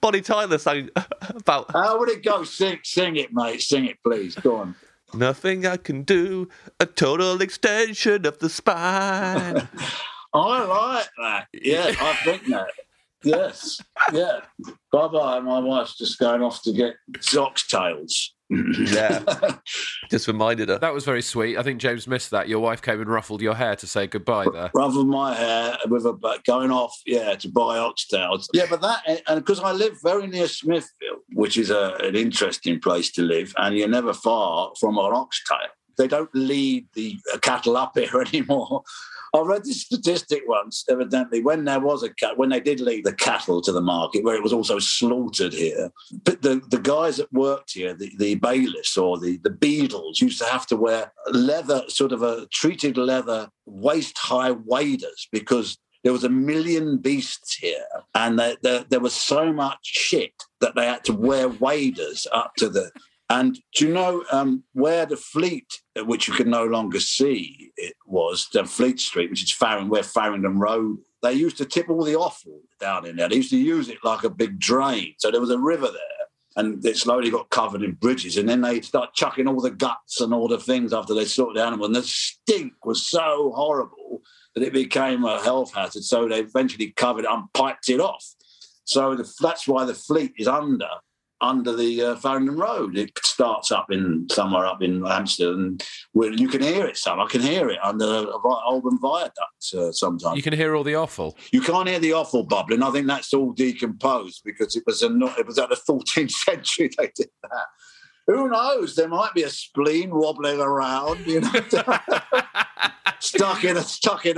Bonnie Tyler sang about... How would it go? Sing it, mate. Sing it, please. Go on. Nothing I can do. A total extension of the spine. I like that. Yeah, I think that. Yes. Yeah. Bye-bye. My wife's just going off to get oxtails. Yeah. Just reminded her. That was very sweet. I think James missed that. Your wife came and ruffled your hair to say goodbye there. Ruffled my hair with a going off, yeah, to buy oxtails. Yeah, but that, and because I live very near Smithfield, which is an interesting place to live, and you're never far from an oxtail. They don't lead the cattle up here anymore. I read this statistic once, evidently, when they did lead the cattle to the market, where it was also slaughtered here, but the guys that worked here, the bailiffs or the beadles, used to have to wear leather, sort of a treated leather, waist-high waders, because there was 1 million beasts here, and there was so much shit that they had to wear waders up to the... And do you know where the Fleet, which you can no longer see, it was the Fleet Street, which is where Farringdon Road. They used to tip all the offal down in there. They used to use it like a big drain. So there was a river there, and it slowly got covered in bridges. And then they start chucking all the guts and all the things after they slaughtered the animal. And the stink was so horrible that it became a health hazard. So they eventually covered it and piped it off. So that's why the Fleet is under the Farringdon Road. It starts up in somewhere up in Amsterdam. Well, you can hear it. I can hear it under Oldham Viaduct sometimes. You can hear all the offal. You can't hear the offal bubbling. I think that's all decomposed because it was at the 14th century they did that. Who knows? There might be a spleen wobbling around, you know, stuck in a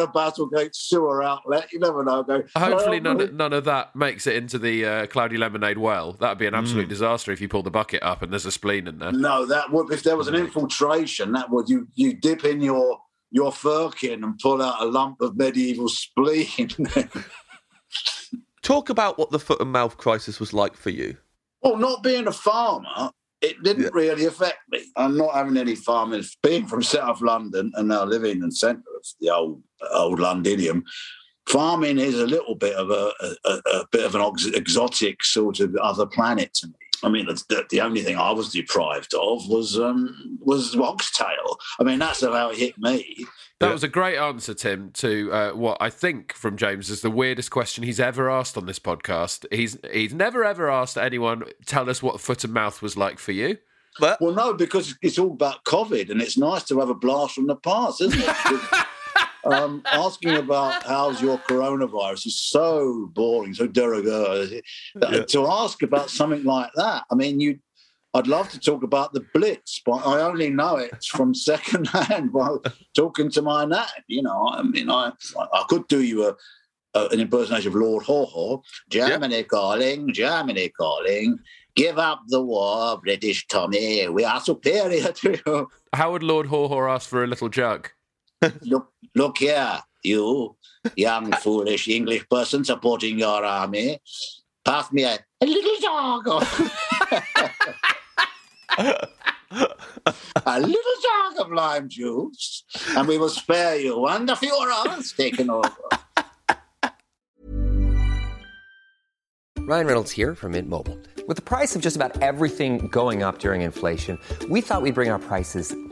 Battlegate sewer outlet. You never know. Go, hopefully, none of that makes it into the Cloudy Lemonade well. That would be an absolute disaster if you pulled the bucket up and there's a spleen in there. No, that would. If there was an infiltration, that would you dip in your firkin and pull out a lump of medieval spleen. Talk about what the foot and mouth crisis was like for you. Well, not being a farmer. It didn't really affect me. I'm not having any farming. Being from South London and now living in centre of the old Londinium, farming is a little bit of a bit of an exotic sort of other planet to me. I mean, the only thing I was deprived of was oxtail. I mean, that's how it hit me. That was a great answer, Tim, to what I think from James is the weirdest question he's ever asked on this podcast. He's never, ever asked anyone, tell us what foot and mouth was like for you. But... Well, no, because it's all about COVID, and it's nice to have a blast from the past, isn't it? Asking about how's your coronavirus is so boring, so de rigueur. Yeah. To ask about something like that, I mean, I'd love to talk about the Blitz, but I only know it from second hand while talking to my nan. You know, I mean, I could do you an impersonation of Lord Haw-Haw. Germany calling, give up the war, British Tommy, we are superior to you. How would Lord Haw-Haw ask for a little jug? Look here, you young, foolish English person supporting your army. Pass me a little jog. A little jog of lime juice, and we will spare you and a few hours taken over. Ryan Reynolds here from Mint Mobile. With the price of just about everything going up during inflation, we thought we'd bring our prices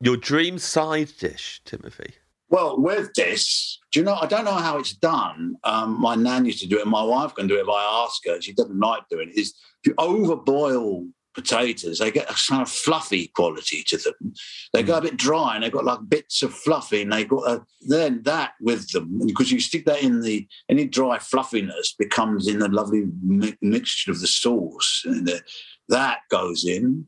Your dream side dish, Timothy? Well, with this, do you know, I don't know how it's done. My nan used to do it. My wife can do it if I ask her. She doesn't like doing it. Is if you overboil potatoes, they get a kind of fluffy quality to them. They go a bit dry and they've got like bits of fluffy, and they've got then that with them. Because you stick that in the, any dry fluffiness becomes in the lovely mixture of the sauce. And that goes in.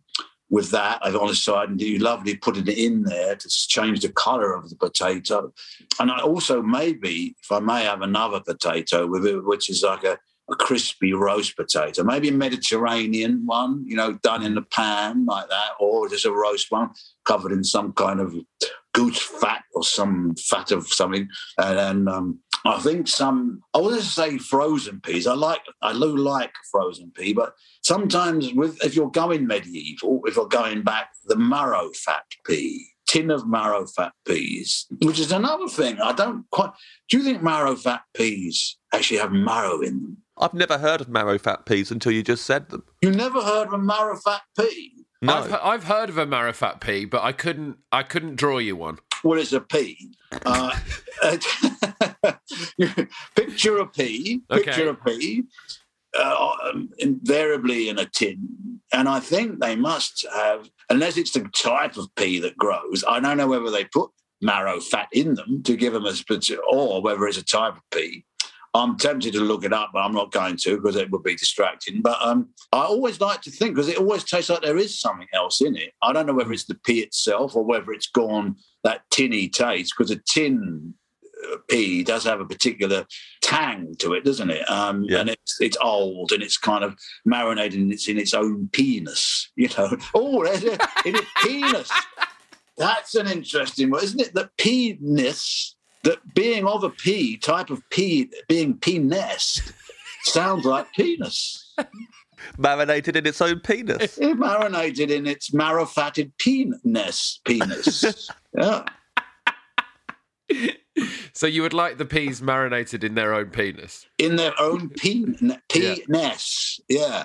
With that on the side, and do lovely putting it in there to change the colour of the potato. And I also maybe, if I may, have another potato with it, which is like a crispy roast potato, maybe a Mediterranean one, you know, done in the pan like that, or just a roast one covered in some kind of goose fat or some fat of something. And then I think I wouldn't say frozen peas. I do like frozen pea, but sometimes if you're going medieval, if you're going back, the marrow fat pea, tin of marrow fat peas, which is another thing. I don't quite, do you think marrow fat peas actually have marrow in them? I've never heard of marrow fat peas until you just said them. You never heard of a marrow fat pea? No. I've heard of a marrow fat pea, but I couldn't draw you one. Well, it's a pea. Picture a pea, invariably in a tin. And I think they must have, unless it's the type of pea that grows, I don't know whether they put marrow fat in them to give them or whether it's a type of pea. I'm tempted to look it up, but I'm not going to because it would be distracting. But I always like to think, because it always tastes like there is something else in it. I don't know whether it's the pea itself or whether it's gone that tinny taste, because a tin pea does have a particular tang to it, doesn't it? Yeah. And it's old and it's kind of marinated and it's in its own penis, you know. Oh, there's in its penis. That's an interesting one, isn't it? The penis. That being of a pea, type of pea, being pea-nest, sounds like penis. Marinated in its own penis. It marinated in its marrow-fatted pea-nest penis. Yeah. So you would like the peas marinated in their own penis? In their own penis, yeah.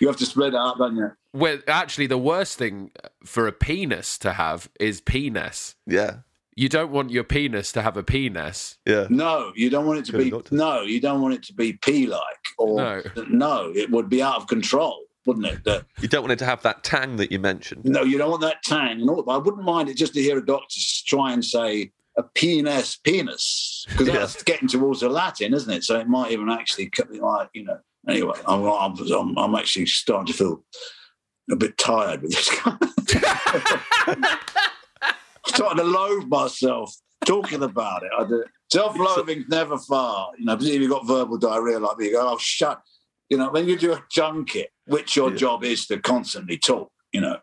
You have to split it up, don't you? Well, actually, the worst thing for a penis to have is penis. Yeah. You don't want your penis to have a penis. Yeah. No, you don't want it to be. No, you don't want it to be pea-like. Or no, it would be out of control, wouldn't it? You don't want it to have that tang that you mentioned. No, you don't want that tang. I wouldn't mind it just to hear a doctor try and say a penis, because that's getting towards the Latin, isn't it? So it might even actually, like, you know. Anyway, I'm actually starting to feel a bit tired with this guy. I'm starting to loathe myself talking about it. I do. Self-loathing's never far. You know, particularly if you've got verbal diarrhoea like me, you go, oh, shut. You know, when you do a junket, which your job is to constantly talk, you know,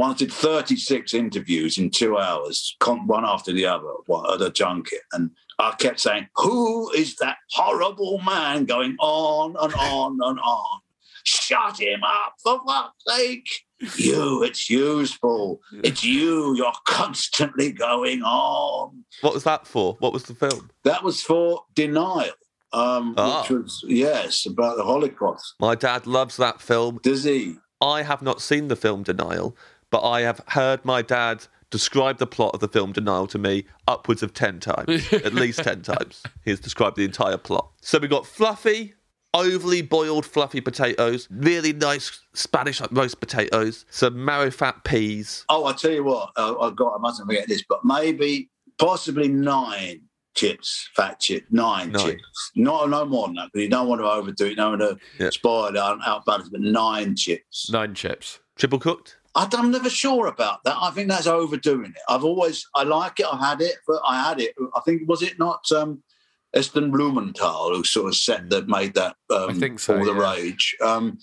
Once did 36 interviews in 2 hours, one after the other, one at a junket. And I kept saying, who is that horrible man going on and on and on? Shut him up, for fuck's sake. You, it's you, Spall. It's you, you're constantly going on. What was that for? What was the film? That was for Denial. Which was, yes, about the Holocaust. My dad loves that film. Does he? I have not seen the film Denial, but I have heard my dad describe the plot of the film Denial to me upwards of 10 times, at least 10 times. He has described the entire plot. So we've got fluffy, overly boiled fluffy potatoes, really nice Spanish roast potatoes, some marrow fat peas. Oh, I tell you what, I mustn't forget this, but maybe, possibly 9 chips, fat chip, 9 chips. No more than that, because you don't want to overdo it, you don't want to spoil it, outbalance, but 9 chips. 9 chips. Triple cooked? I'm never sure about that. I think that's overdoing it. I like it, I've had it. I think, was it not... Eston Blumenthal, who sort of made that rage. And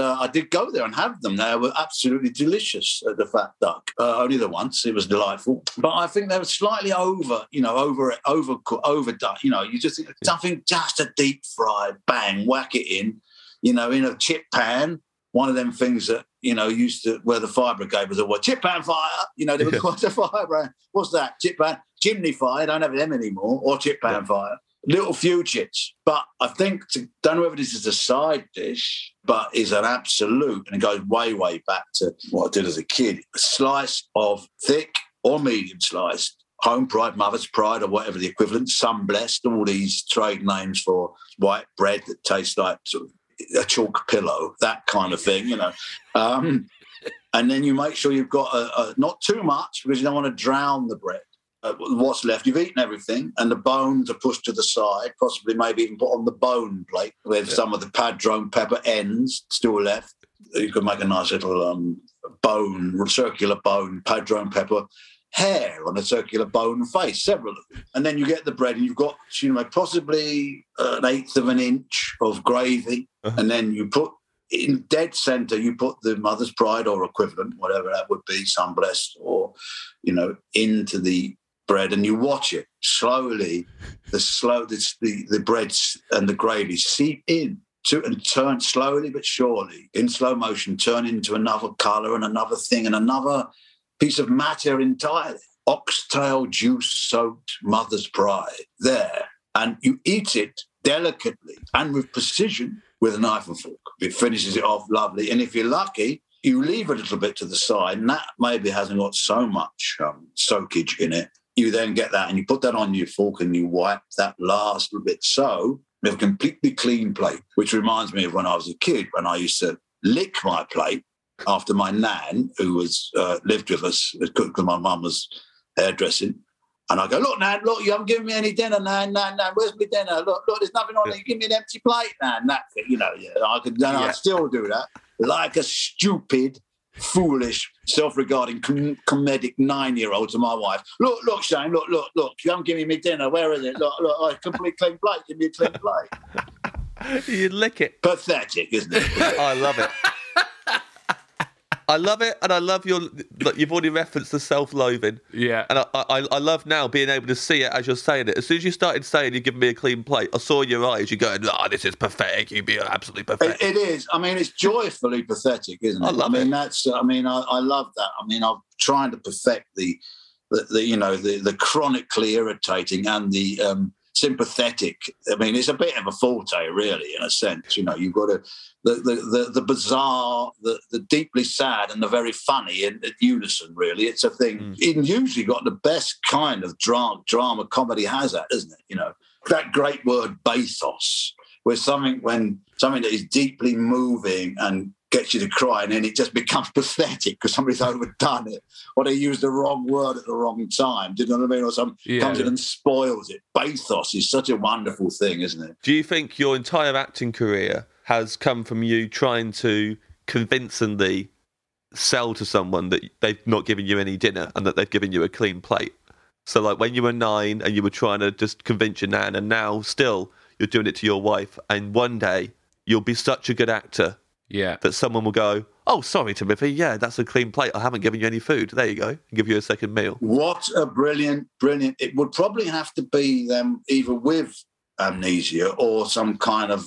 I did go there and have them. They were absolutely delicious at the Fat Duck. Only the once. It was delightful. But I think they were slightly overdone. You know, you just think something just a deep fry, bang, whack it in, you know, in a chip pan. One of them things that, you know, used to, where the fire brigade was all, chip pan fire, you know, they were quite a fire brand. What's that? Chip pan, chimney fire, don't have them anymore, or chip pan fire. Little few chips. But I think, don't know whether this is a side dish, but is an absolute, and it goes way, way back to what I did as a kid, a slice of thick or medium sliced, home pride, mother's pride, or whatever the equivalent, sun blessed, all these trade names for white bread that tastes like sort of a chalk pillow, that kind of thing, you know. And then you make sure you've got not too much, because you don't want to drown the bread. What's left, you've eaten everything, and the bones are pushed to the side, possibly maybe even put on the bone plate with some of the padron pepper ends still left. You could make a nice little circular bone, padron pepper hair on a circular bone face, several of them. And then you get the bread and you've got, you know, possibly an eighth of an inch of gravy. And then you put, in dead centre, you put the mother's pride or equivalent, whatever that would be, sun blessed, or, you know, into the bread, and you watch it slowly, the breads and the gravy seep in. And turn slowly but surely, in slow motion, turn into another colour and another thing and another piece of matter entirely. Oxtail juice-soaked mother's pride there. And you eat it delicately and with precision with a knife and fork. It finishes it off lovely. And if you're lucky, you leave a little bit to the side, and that maybe hasn't got so much soakage in it. You then get that and you put that on your fork and you wipe that last little bit. So you have a completely clean plate, which reminds me of when I was a kid, when I used to lick my plate after my nan, who was lived with us, because my mum was hairdressing. And I go, look, Nan, look, you haven't given me any dinner, Nan, where's my dinner? Look, there's nothing on there. Give me an empty plate, Nan. That thing, you know, I still do that. Like a stupid, foolish, self-regarding, comedic 9-year-old to my wife. Look, Shane, look, you haven't given me dinner. Where is it? Look, a complete clean plate. Give me a clean plate. You'd lick it. Pathetic, isn't it? I love it. I love it, and I love you've already referenced the self-loathing. Yeah. And I love now being able to see it as you're saying it. As soon as you started saying you're giving me a clean plate, I saw your eyes, you're going, this is pathetic, you'd be absolutely pathetic. It is. I mean, it's joyfully pathetic, isn't it? I love it. I mean, I love that. I mean, I'm trying to perfect the chronically irritating and the sympathetic. I mean, it's a bit of a forte, really, in a sense. You know, you've got the bizarre, the deeply sad, and the very funny at unison. Really, it's a thing. It usually got the best kind of drama comedy has that, isn't it? You know, that great word bathos, where something that is deeply moving and gets you to cry, and then it just becomes pathetic because somebody's overdone it, or they use the wrong word at the wrong time. Do you know what I mean? Or something comes in and spoils it. Bathos is such a wonderful thing, isn't it? Do you think your entire acting career has come from you trying to convincingly sell to someone that they've not given you any dinner and that they've given you a clean plate? So, like, when you were 9 and you were trying to just convince your nan, and now still you're doing it to your wife, and one day you'll be such a good actor Yeah. That someone will go, oh, sorry, Timothy, yeah, that's a clean plate. I haven't given you any food. There you go. I'll give you a second meal. What a brilliant, brilliant. It would probably have to be them either with amnesia or some kind of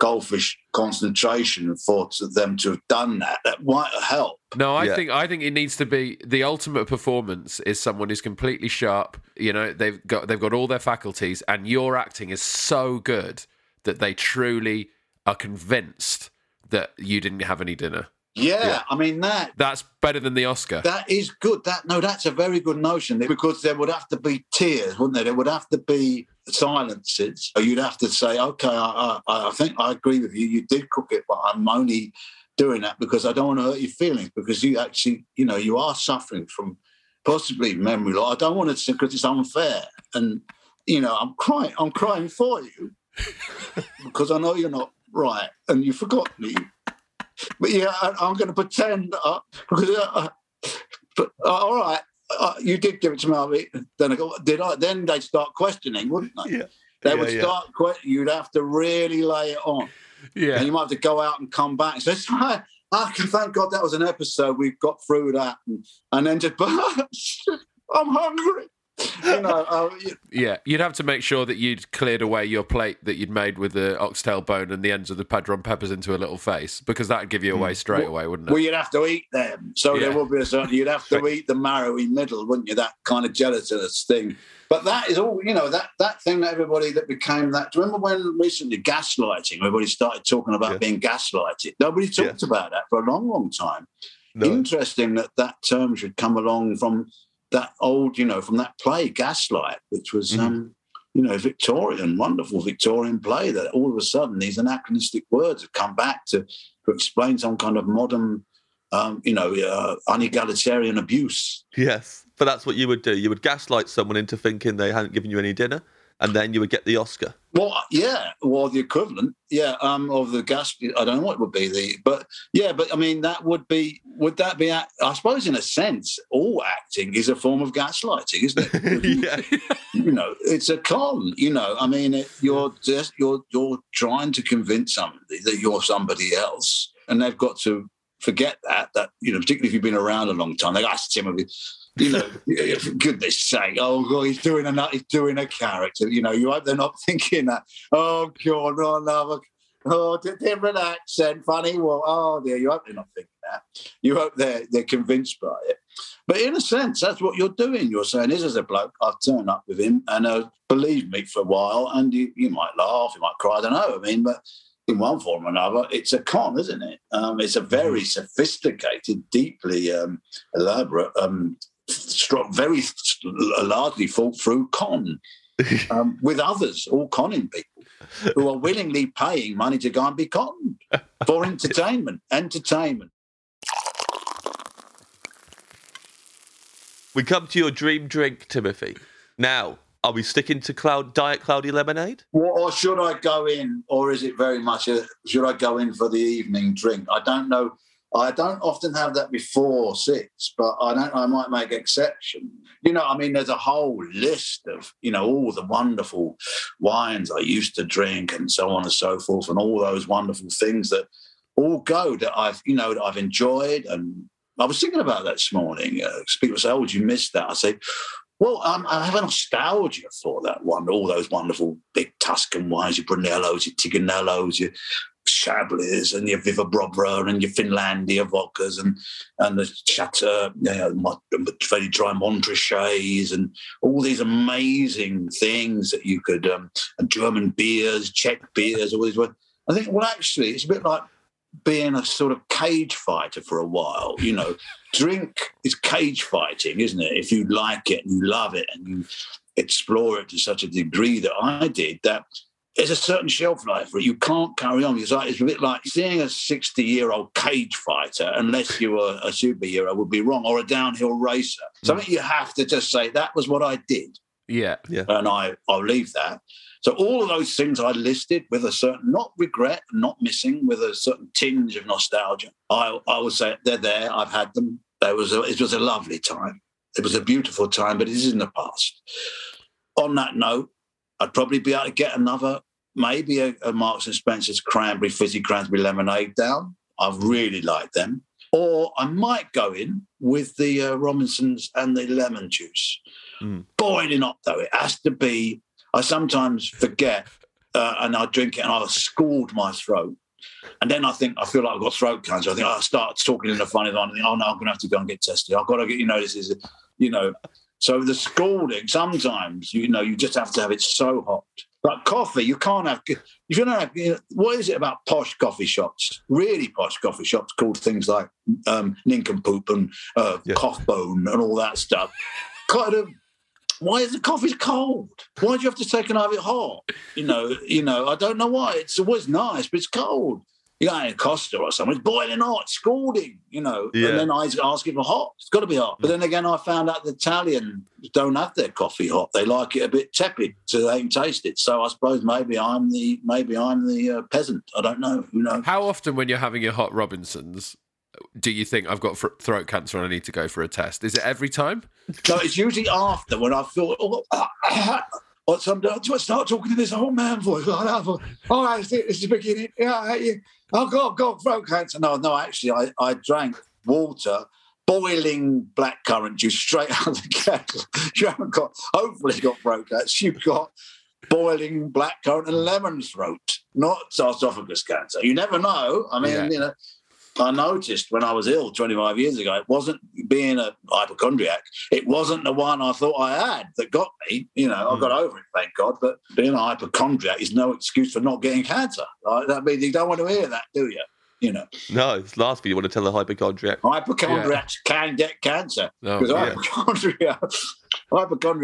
goldfish concentration for them to have done that. That might help. No, I think it needs to be the ultimate performance is someone who's completely sharp. You know, they've got all their faculties, and your acting is so good that they truly are convinced that you didn't have any dinner. Yeah, I mean, that's better than the Oscar. That is good. That's a very good notion, because there would have to be tears, wouldn't there? There would have to be silences. You'd have to say, okay, I think I agree with you. You did cook it, but I'm only doing that because I don't want to hurt your feelings, because you actually, you know, you are suffering from possibly memory loss. I don't want to, because it's unfair. And, you know, I'm crying for you because I know you're not right and you forgot me. But yeah, I'm going to pretend because. All right, you did give it to me. Then I go. Did I? Then they'd start questioning, wouldn't they? Yeah. They would start. You'd have to really lay it on. Yeah. And you might have to go out and come back. So it's like, thank God that was an episode. We got through that, and then just. I'm hungry. You know, you'd have to make sure that you'd cleared away your plate that you'd made with the oxtail bone and the ends of the padron peppers into a little face, because that'd give you away straight away, wouldn't it? Well, you'd have to eat them, so there would be a certain. You'd have to eat the marrowy middle, wouldn't you? That kind of gelatinous thing. But that is all, you know. That thing that everybody that became that. Do you remember when recently gaslighting? Everybody started talking about being gaslighted. Nobody talked about that for a long, long time. No. Interesting that term should come along from. That old, you know, from that play, Gaslight, which was, you know, Victorian, wonderful Victorian play, that all of a sudden these anachronistic words have come back to explain some kind of modern, you know, unegalitarian abuse. Yes, but that's what you would do. You would gaslight someone into thinking they hadn't given you any dinner, and then you would get the Oscar. Well, yeah, or the equivalent, of the gaslight. I don't know what it would be, but I mean, that would that be, I suppose in a sense, all acting is a form of gaslighting, isn't it? Yeah. You know, it's a con, you know, I mean, you're trying to convince somebody that you're somebody else, and they've got to forget that, you know, particularly if you've been around a long time, they go, that's Timothy. You know, for goodness sake, oh, God, he's doing a character. You know, you hope they're not thinking that. Oh, God, oh, no, oh, different accent, funny. Well, oh, dear, you hope they're not thinking that. You hope they're convinced by it. But in a sense, that's what you're doing. You're saying, this is a bloke, I'll turn up with him, and believe me for a while, and you might laugh, you might cry, I don't know. I mean, but in one form or another, it's a con, isn't it? It's a very sophisticated, deeply elaborate... very largely thought through con with others, all conning people who are willingly paying money to go and be conned for entertainment. We come to your dream drink, Timothy. Now, are we sticking to Diet Cloudy Lemonade? Or should I go in, or is it very much, should I go in for the evening drink? I don't know. I don't often have that before 6, but I might make exception. You know, I mean, there's a whole list of, you know, all the wonderful wines I used to drink and so on and so forth, and all those wonderful things that all go that I've enjoyed. And I was thinking about that this morning. People say, oh, did you miss that? I say, well, I have a nostalgia for that one, all those wonderful big Tuscan wines, your Brunellos, your Tiganellos, your Chablis and your Vivabobra and your Finlandia vodkas and the Chateau, you know, very dry Montrachets and all these amazing things that you could, and German beers, Czech beers, all these. I think, well, actually, it's a bit like being a sort of cage fighter for a while, you know. Drink is cage fighting, isn't it? If you like it and you love it and you explore it to such a degree that I did, that there's a certain shelf life for it. You can't carry on. It's a bit like seeing a 60-year-old cage fighter, unless you were a superhero, would be wrong, or a downhill racer. So I think you have to just say, that was what I did. Yeah. And I'll leave that. So all of those things I listed with a certain, not regret, not missing, with a certain tinge of nostalgia, I would say they're there, I've had them. It was a lovely time. It was a beautiful time, but it is in the past. On that note, I'd probably be able to get another maybe a Marks and Spencer's cranberry fizzy cranberry lemonade down. I've really liked them. Or I might go in with the Robinsons and the lemon juice. Mm. Boiling up, though. It has to be... I sometimes forget and I drink it and I'll scald my throat. And then I think, I feel like I've got throat cancer. I think I start talking in a funny line. I think, oh, no, I'm going to have to go and get tested. I've got to get, this is, So the scalding, sometimes, you just have to have it so hot. But coffee, you can't have... If you don't have... what is it about posh coffee shops? Really posh coffee shops called things like nincompoop and Coffbone and all that stuff. Kind of... Why is the coffee cold? Why do you have to take and have it hot? I don't know why. It was nice, but it's cold. You got in a Costa or something. It's boiling hot, scalding, And then I ask it for hot. It's got to be hot. But then again, I found out the Italians don't have their coffee hot. They like it a bit tepid, so they can taste it. So I suppose maybe I'm the peasant. I don't know. Who knows? How often when you're having your hot Robinsons do you think I've got throat cancer and I need to go for a test? Is it every time? No, it's usually after when I feel... Or sometimes do I start talking to this old man voice like that? I think this is the beginning. Yeah, oh God, throat cancer. No, actually, I drank water, boiling blackcurrant juice straight out of the kettle. You haven't got, hopefully, got throat cancer. You've got boiling blackcurrant and lemon throat, not esophagus cancer. You never know. I mean, I noticed when I was ill 25 years ago, it wasn't being a hypochondriac. It wasn't the one I thought I had that got me. I got over it, thank God. But being a hypochondriac is no excuse for not getting cancer. Like, that means you don't want to hear that, do you? No, it's the last thing you want to tell the hypochondriac. Hypochondriacs can get cancer. Because hypochondria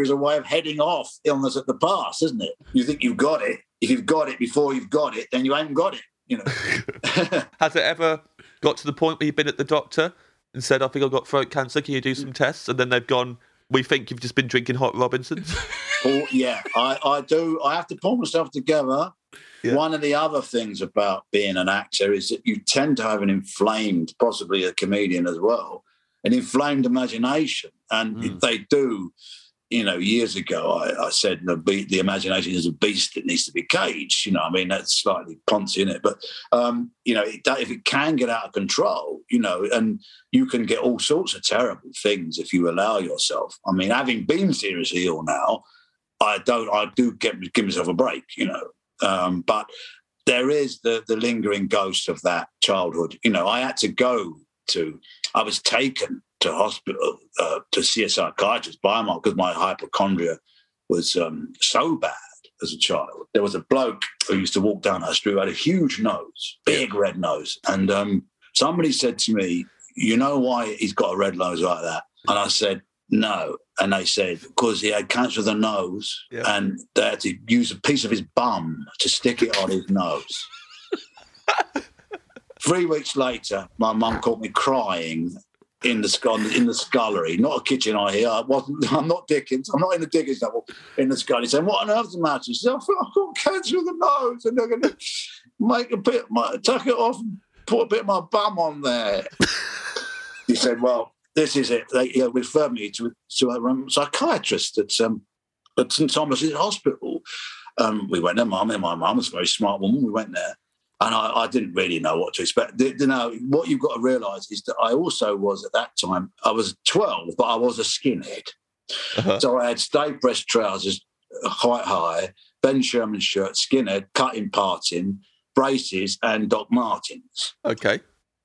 is a way of heading off illness at the pass, isn't it? You think you've got it. If you've got it before you've got it, then you haven't got it. Has it ever got to the point where you've been at the doctor and said, I think I've got throat cancer, can you do some tests? And then they've gone, we think you've just been drinking hot Robinsons. Oh, yeah, I do. I have to pull myself together. Yeah. One of the other things about being an actor is that you tend to have an inflamed, possibly a comedian as well, an inflamed imagination. And if they do... years ago, I said the imagination is a beast that needs to be caged. That's slightly poncy, isn't it? But, if it can get out of control, and you can get all sorts of terrible things if you allow yourself. I mean, having been seriously ill now, I do give myself a break, But there is the lingering ghost of that childhood. I was taken to hospital to see a psychiatrist because my hypochondria was so bad as a child. There was a bloke who used to walk down our street who had a huge nose, big red nose. And somebody said to me, you know why he's got a red nose like that? And I said, no. And they said, because he had cancer of the nose and they had to use a piece of his bum to stick it on his nose. 3 weeks later, my mum caught me crying in the scullery, not a kitchen. I'm not Dickens. I'm not in the Dickens level. In the scullery, saying, "What on earth's the matter?" She said, "I've got cancer of the nose, and they're going to make a bit, tuck it off, and put a bit of my bum on there." He said, "Well, this is it." They referred me to a psychiatrist at St Thomas's Hospital. We went there. My mum was a very smart woman. We went there. And I didn't really know what to expect. What you've got to realise is that I also was, at that time, I was 12, but I was a skinhead. Uh-huh. So I had stay-pressed trousers, quite high, Ben Sherman shirt, skinhead, cut in parting, braces and Doc Martens. Okay.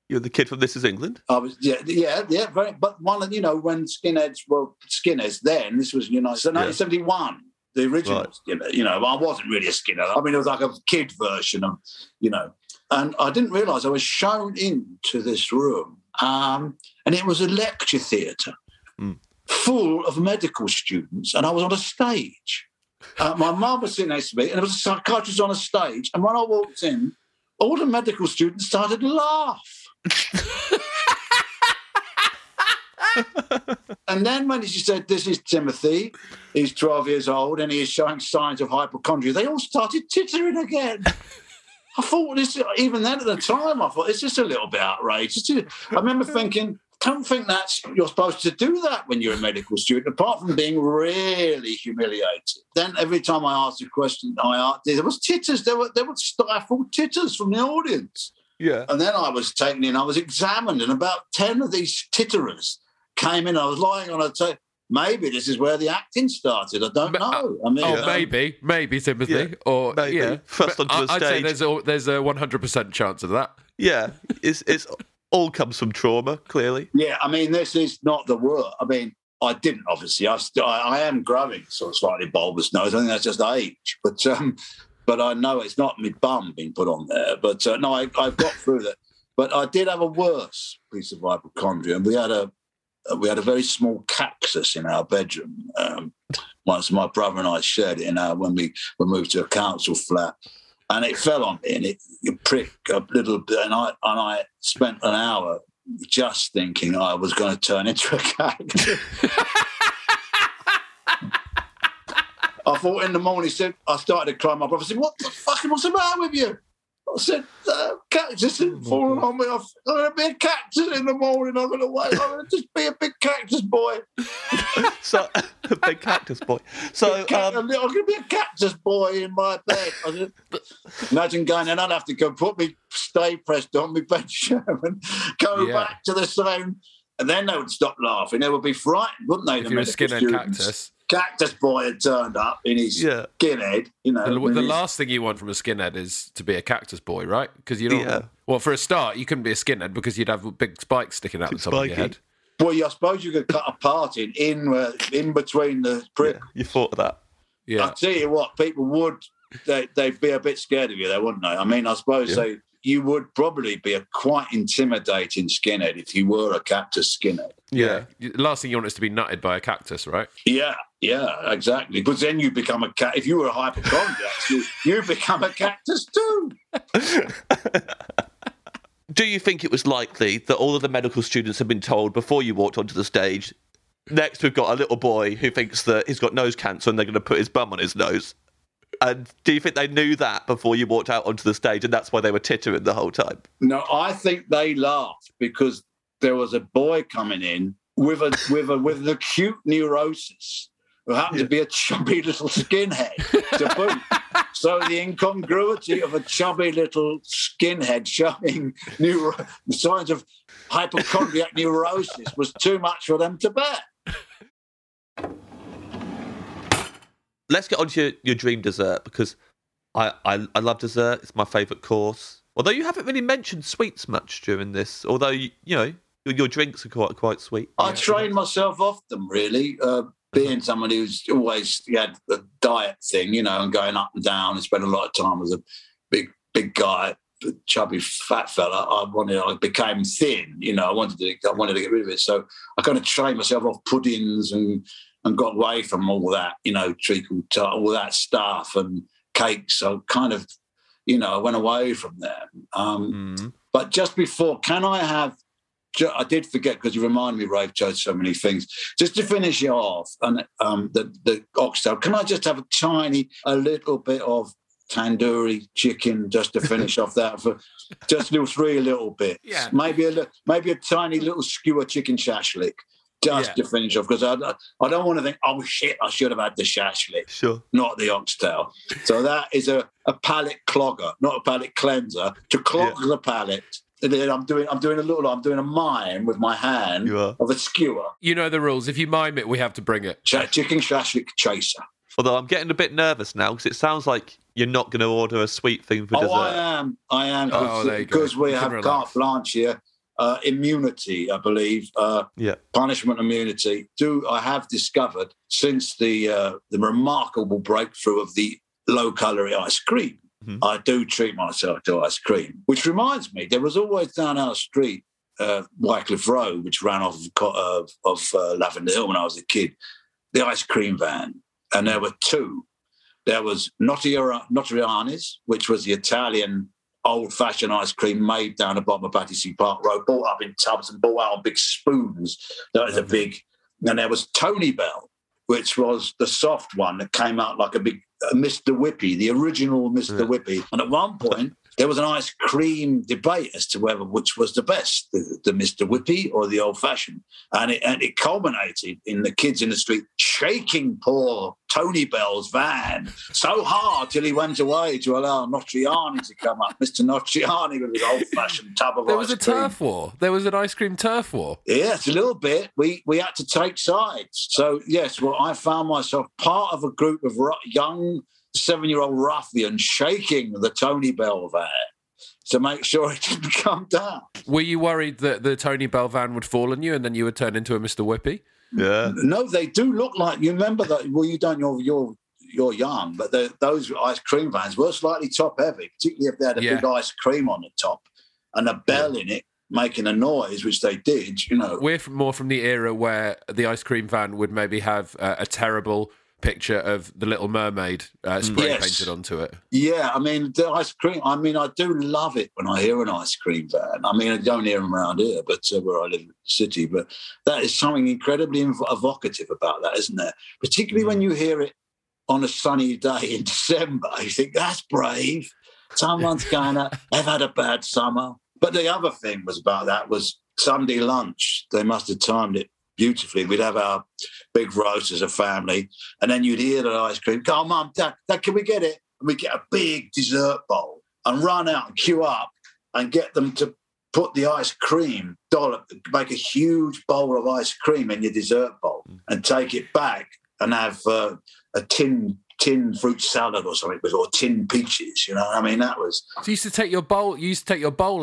You're the kid from This Is England? I was, yeah. Very, but one, when skinheads were skinheads then, this was, 1971. The original skinner, I wasn't really a skinner. I mean, it was like a kid version of, and I didn't realise I was shown into this room and it was a lecture theatre full of medical students and I was on a stage. My mum was sitting next to me and there was a psychiatrist on a stage and when I walked in, all the medical students started to laugh. And then when she said, this is Timothy, he's 12 years old and he is showing signs of hypochondria, they all started tittering again. I thought, even then at the time, I thought, it's just a little bit outrageous. I remember thinking, don't think that's you're supposed to do that when you're a medical student, apart from being really humiliated. Then every time I asked a question, there was titters. There were stifled titters from the audience. Yeah. And then I was taken in. I was examined, and about 10 of these titterers came in. I was lying on a table. Maybe this is where the acting started. I don't know. I mean, maybe Timothy, or maybe. First onto a stage. I'd say there's a 100% chance of that. Yeah, it's all comes from trauma, clearly. Yeah, I mean, this is not the worst. I mean, I didn't obviously. I am growing sort of slightly bulbous nose. I think that's just age, but I know it's not my bum being put on there. But no, I've got through that. But I did have a worse piece of hypochondria, and we had a very small cactus in our bedroom. Once my brother and I shared it when we were moved to a council flat, and it fell on me and it pricked a little bit. And I spent an hour just thinking I was going to turn into a cactus. I thought in the morning, I started to cry. My brother said, "What the fuck? What's the matter with you?" I said, cactus didn't fall on me. I'm going to be a cactus in the morning. I'm going to just be a big cactus boy. So, a big cactus boy. So I'm going to be a cactus boy in my bed. Imagine going, and I'd have to go put me stay pressed on me bed and go back to the same. And then they would stop laughing. They would be frightened, wouldn't they? If you're a skinhead cactus. Cactus boy had turned up in his skinhead. You know, the last thing you want from a skinhead is to be a cactus boy, right? Because you don't. Yeah. Well, for a start, you couldn't be a skinhead because you'd have big spikes sticking out the top of your head. Well, I suppose you could cut a part in between the prick. Yeah, you thought of that. Yeah. I tell you what, people would. They'd be a bit scared of you, though, wouldn't they? I mean, I suppose you would probably be a quite intimidating skinhead if you were a cactus skinhead. Yeah. Last thing you want is to be nutted by a cactus, right? Yeah. Yeah, exactly. Because then you become a cat. If you were a hypochondriac, you become a cactus too. Do you think it was likely that all of the medical students had been told before you walked onto the stage, next we've got a little boy who thinks that he's got nose cancer and they're going to put his bum on his nose? And do you think they knew that before you walked out onto the stage and that's why they were tittering the whole time? No, I think they laughed because there was a boy coming in with an acute neurosis, who happened to be a chubby little skinhead to boot. So the incongruity of a chubby little skinhead showing signs of hypochondriac neurosis was too much for them to bear. Let's get on to your dream dessert, because I love dessert. It's my favourite course. Although you haven't really mentioned sweets much during this, although, you know, your drinks are quite sweet. I train myself off them, really. Being somebody who's always had a diet thing, you know, and going up and down and spent a lot of time as a big guy, chubby fat fella, I became thin, you know, I wanted to get rid of it. So I kind of trained myself off puddings and got away from all that, you know, treacle tart, all that stuff and cakes. So kind of, you know, I went away from them. But just before, I did forget, because you reminded me, Rafe, so many things. Just to finish you off, and the oxtail, can I just have a little bit of tandoori chicken just to finish off that for just three little bits? Yeah. Maybe a tiny little skewer chicken shashlik to finish off, because I don't want to think, oh, shit, I should have had the shashlik, not the oxtail. So that is a palate clogger, not a palate cleanser, to clog the palate. I'm doing a mime with my hand of a skewer. You know the rules. If you mime it, we have to bring it. Chicken shashlik chaser. Although I'm getting a bit nervous now, because it sounds like you're not going to order a sweet thing for dessert. I am. Because we have carte blanche here. Immunity, I believe. Punishment immunity. I have discovered since the remarkable breakthrough of the low-calorie ice cream. Mm-hmm. I do treat myself to ice cream, which reminds me, there was always down our street, Wycliffe Road, which ran off of Lavender Hill when I was a kid, the ice cream van, and there were two. There was Notarianni's, which was the Italian old-fashioned ice cream made down the bottom of Battersea Park Road, bought up in tubs and bought out on big spoons. That was and there was Tony Bell, which was the soft one that came out like a big Mr. Whippy, the original Mr. Whippy. And at one point, there was an ice cream debate as to whether which was the best, the Mr. Whippy or the old-fashioned. And it culminated in the kids in the street shaking poor Tony Bell's van so hard till he went away to allow Notarianni to come up. Mr. Notarianni with his old-fashioned tub of ice cream. There was a turf war. There was an ice cream turf war. Yes, a little bit. We had to take sides. So, yes, well, I found myself part of a group of young seven-year-old ruffian shaking the Tony Bell van to make sure it didn't come down. Were you worried that the Tony Bell van would fall on you and then you would turn into a Mr. Whippy? Yeah. No, they do look like, you remember that, well, you don't, you're young, but those ice cream vans were slightly top-heavy, particularly if they had a big ice cream on the top and a bell in it making a noise, which they did, you know. We're more from the era where the ice cream van would maybe have a terrible picture of the Little Mermaid spray painted onto it. Yeah, I mean, the ice cream, I mean, I do love it when I hear an ice cream van. I mean, I don't hear them around here, but where I live in the city, but that is something incredibly evocative about that, isn't there? Particularly when you hear it on a sunny day in December, you think, that's brave. Someone's going to have had a bad summer. But the other thing was about that was Sunday lunch. They must have timed it beautifully. We'd have our big roast as a family, and then you'd hear the ice cream, go, Mum, Dad, can we get it? And we'd get a big dessert bowl and run out and queue up and get them to put the ice cream dollop, make a huge bowl of ice cream in your dessert bowl and take it back and have a tin fruit salad or something, or tin peaches, you know what I mean? That was... So you used to take your bowl,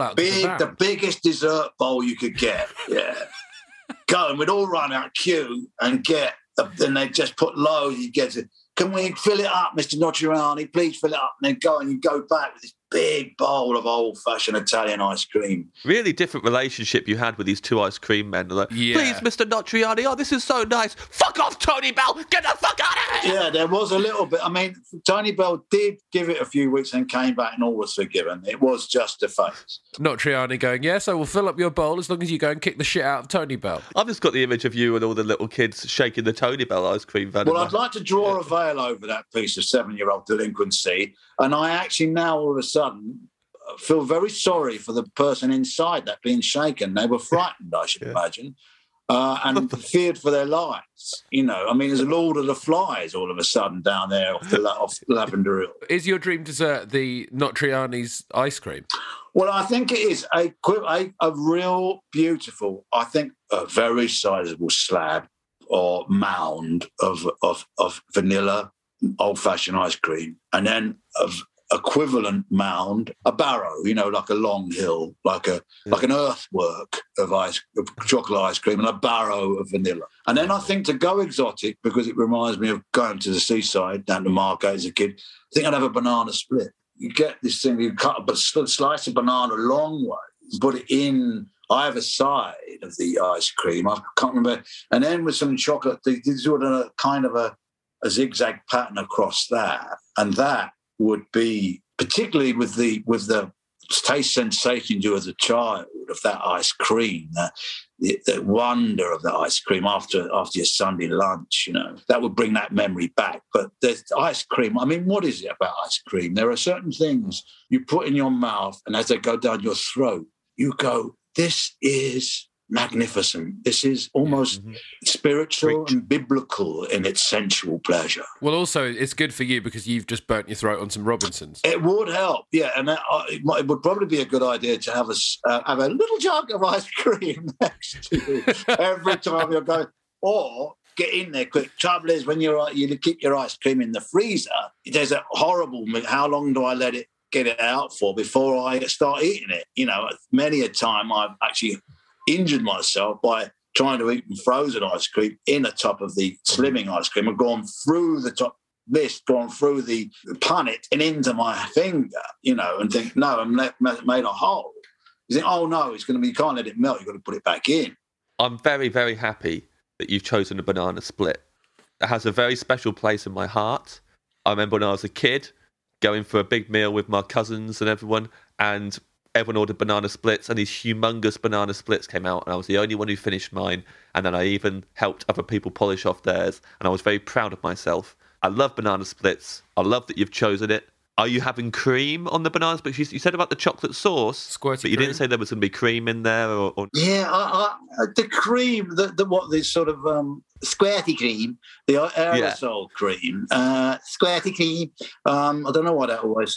out. The biggest dessert bowl you could get, yeah. Go and we'd all run out queue and get, then they'd just put loads. You'd get to, can we fill it up, Mr. Notarianni? Please fill it up. And then go and you go back with this big bowl of old-fashioned Italian ice cream. Really different relationship you had with these two ice cream men. Like, please, Mr. Notarianni, oh, this is so nice. Fuck off, Tony Bell. Get the fuck out of here. Yeah, there was a little bit. I mean, Tony Bell did give it a few weeks and came back and all was forgiven. It was just a face. Notarianni going, yes, I will fill up your bowl as long as you go and kick the shit out of Tony Bell. I've just got the image of you and all the little kids shaking the Tony Bell ice cream van. Well, I'd like to draw a veil over that piece of seven-year-old delinquency, and I actually now all of a sudden feel very sorry for the person inside that being shaken. They were frightened, I should imagine, and feared for their lives. You know, I mean, there's a Lord of the Flies all of a sudden down there off Lavender Hill. Is your dream dessert the Notarianni's ice cream? Well, I think it is a real beautiful, I think a very sizable slab or mound of vanilla old-fashioned ice cream, and then of equivalent mound, a barrow, you know, like a long hill, like an earthwork of chocolate ice cream and a barrow of vanilla. And then I think to go exotic, because it reminds me of going to the seaside down to Margate as a kid, I think I'd have a banana split. You get this thing, you cut a slice of banana a long way, put it in either side of the ice cream, I can't remember, and then with some chocolate, this sort of kind of a zigzag pattern across that, and that would be, particularly with the taste sensation you as a child of that ice cream, the wonder of the ice cream after your Sunday lunch, you know, that would bring that memory back. But there's ice cream. I mean, what is it about ice cream? There are certain things you put in your mouth, and as they go down your throat, you go, this is magnificent. This is almost spiritual and biblical in its sensual pleasure. Well, also, it's good for you because you've just burnt your throat on some Robinsons. It would help, yeah. And it would probably be a good idea to have a little jug of ice cream next to you every time you're going. Or get in there quick. Trouble is, when you keep your ice cream in the freezer, there's a horrible, how long do I let it get it out for before I start eating it? You know, many a time I've actually injured myself by trying to eat frozen ice cream in the top of the slimming ice cream and gone through the top list, gone through the punnet and into my finger, you know, and think, no, I'm made a hole. You think, oh, no, it's going to be, you can't let it melt, you've got to put it back in. I'm very, very happy that you've chosen a banana split. It has a very special place in my heart. I remember when I was a kid going for a big meal with my cousins and everyone ordered banana splits, and these humongous banana splits came out, and I was the only one who finished mine, and then I even helped other people polish off theirs, and I was very proud of myself. I love banana splits. I love that you've chosen it. Are you having cream on the bananas? But you said about the chocolate sauce, squirty, but you didn't say there was going to be cream in there. Or... Yeah, I, the cream, this sort of squirty cream, the aerosol cream, squirty cream. I don't know why that was.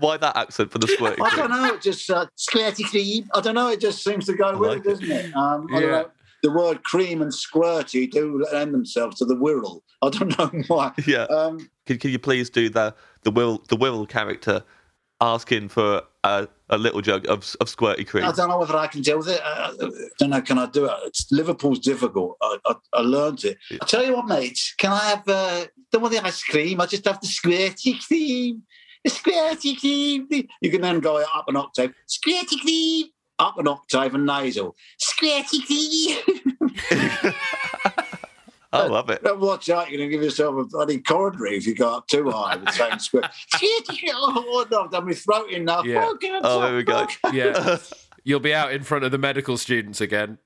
Why that accent for the squirty cream? I don't know. Just squirty cream. I don't know. It just seems to go with it, doesn't it? I don't know. The word cream and squirty do lend themselves to the Wirral. I don't know why. Yeah. Can you please do the Wirral character asking for a little jug of squirty cream? I don't know whether I can deal with it. I don't know. Can I do it? Liverpool's difficult. I learned it. Yeah. I tell you what, mate. Can I have don't want the ice cream? I just have the squirty cream. The squirty cream. You can then go up an octave. Squirty cream. Up an octave and nasal. Squirty. I love it. Watch out, you're going to give yourself a bloody coronary if you go up too high with the same squirt. Oh, no, I've done my throat enough. Yeah. There we go. Yeah. You'll be out in front of the medical students again.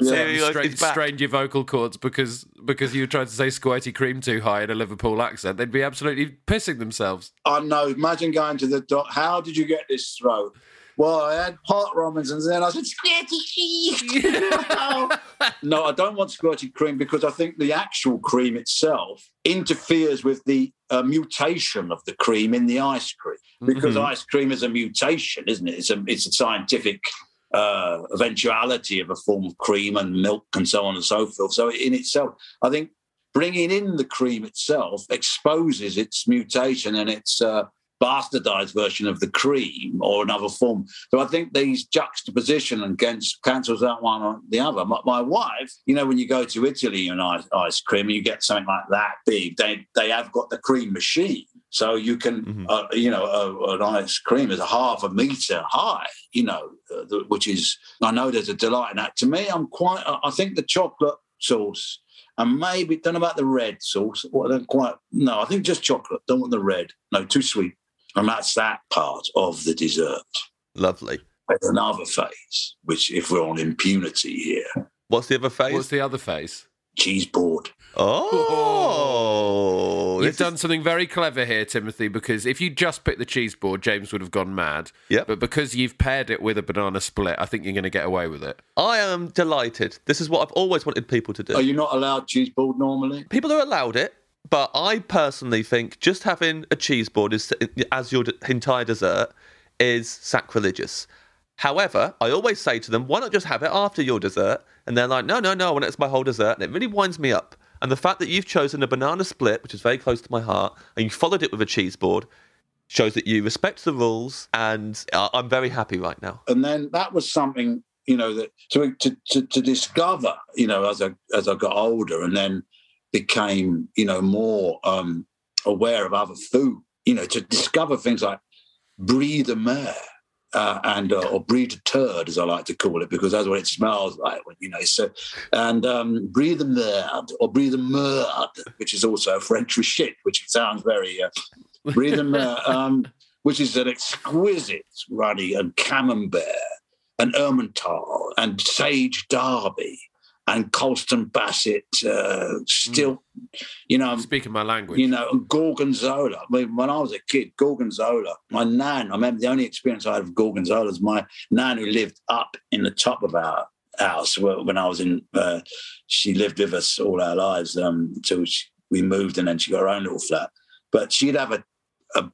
Strain your vocal cords because you tried to say squirty cream too high in a Liverpool accent. They'd be absolutely pissing themselves. I know. Imagine going to the doctor. How did you get this throat? Well, I had pot Robinsons, and then I said, squirty cream. No, I don't want squirty cream because I think the actual cream itself interferes with the mutation of the cream in the ice cream because ice cream is a mutation, isn't it? It's a scientific eventuality of a form of cream and milk and so on and so forth. So in itself, I think bringing in the cream itself exposes its mutation and its... bastardized version of the cream or another form. So I think these juxtaposition and cancels out one or the other. My wife, you know, when you go to Italy and ice cream and you get something like that big, they have got the cream machine. So you can, an ice cream is a half a metre high, which is, I know there's a delight in that. To me, I think the chocolate sauce and maybe, don't know about the red sauce. I think just chocolate. Don't want the red. No, too sweet. And that's that part of the dessert. Lovely. There's another phase, which if we're on impunity here. What's the other phase? Cheese board. Oh. You've done something very clever here, Timothy, because if you just picked the cheese board, James would have gone mad. Yep. But because you've paired it with a banana split, I think you're going to get away with it. I am delighted. This is what I've always wanted people to do. Are you not allowed cheese board normally? People are allowed it. But I personally think just having a cheese board as your entire dessert is sacrilegious. However, I always say to them, why not just have it after your dessert? And they're like, no, I want it's my whole dessert. And it really winds me up. And the fact that you've chosen a banana split, which is very close to my heart, and you followed it with a cheese board, shows that you respect the rules, and I'm very happy right now. And then that was something, that to discover, as I got older and then became, more aware of other food, to discover things like brie de mer or brie de turd, as I like to call it, because that's what it smells like, So, and brie de merde or brie de merde, which is also French for shit, which sounds very brie de merde, which is an exquisite ruddy and camembert and Emmental and sage Derby. And Colston Bassett, speaking my language, Gorgonzola. I mean, when I was a kid, Gorgonzola. My nan, I remember the only experience I had of Gorgonzola is my nan who lived up in the top of our house when I was in. She lived with us all our lives until we moved, and then she got her own little flat. But she'd have a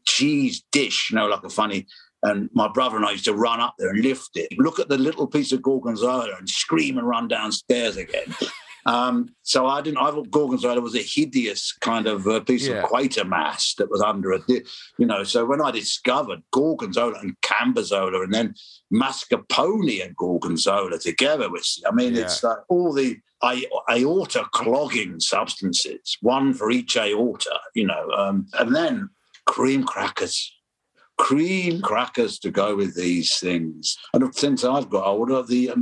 cheese dish, like a funny. And my brother and I used to run up there and lift it, look at the little piece of Gorgonzola and scream and run downstairs again. So I thought Gorgonzola was a hideous kind of piece of quatermass that was under a. So when I discovered Gorgonzola and Camberzola and then mascarpone and Gorgonzola together, it's like all the aorta clogging substances, one for each aorta, and then cream crackers. Cream crackers to go with these things. And since I've got older, the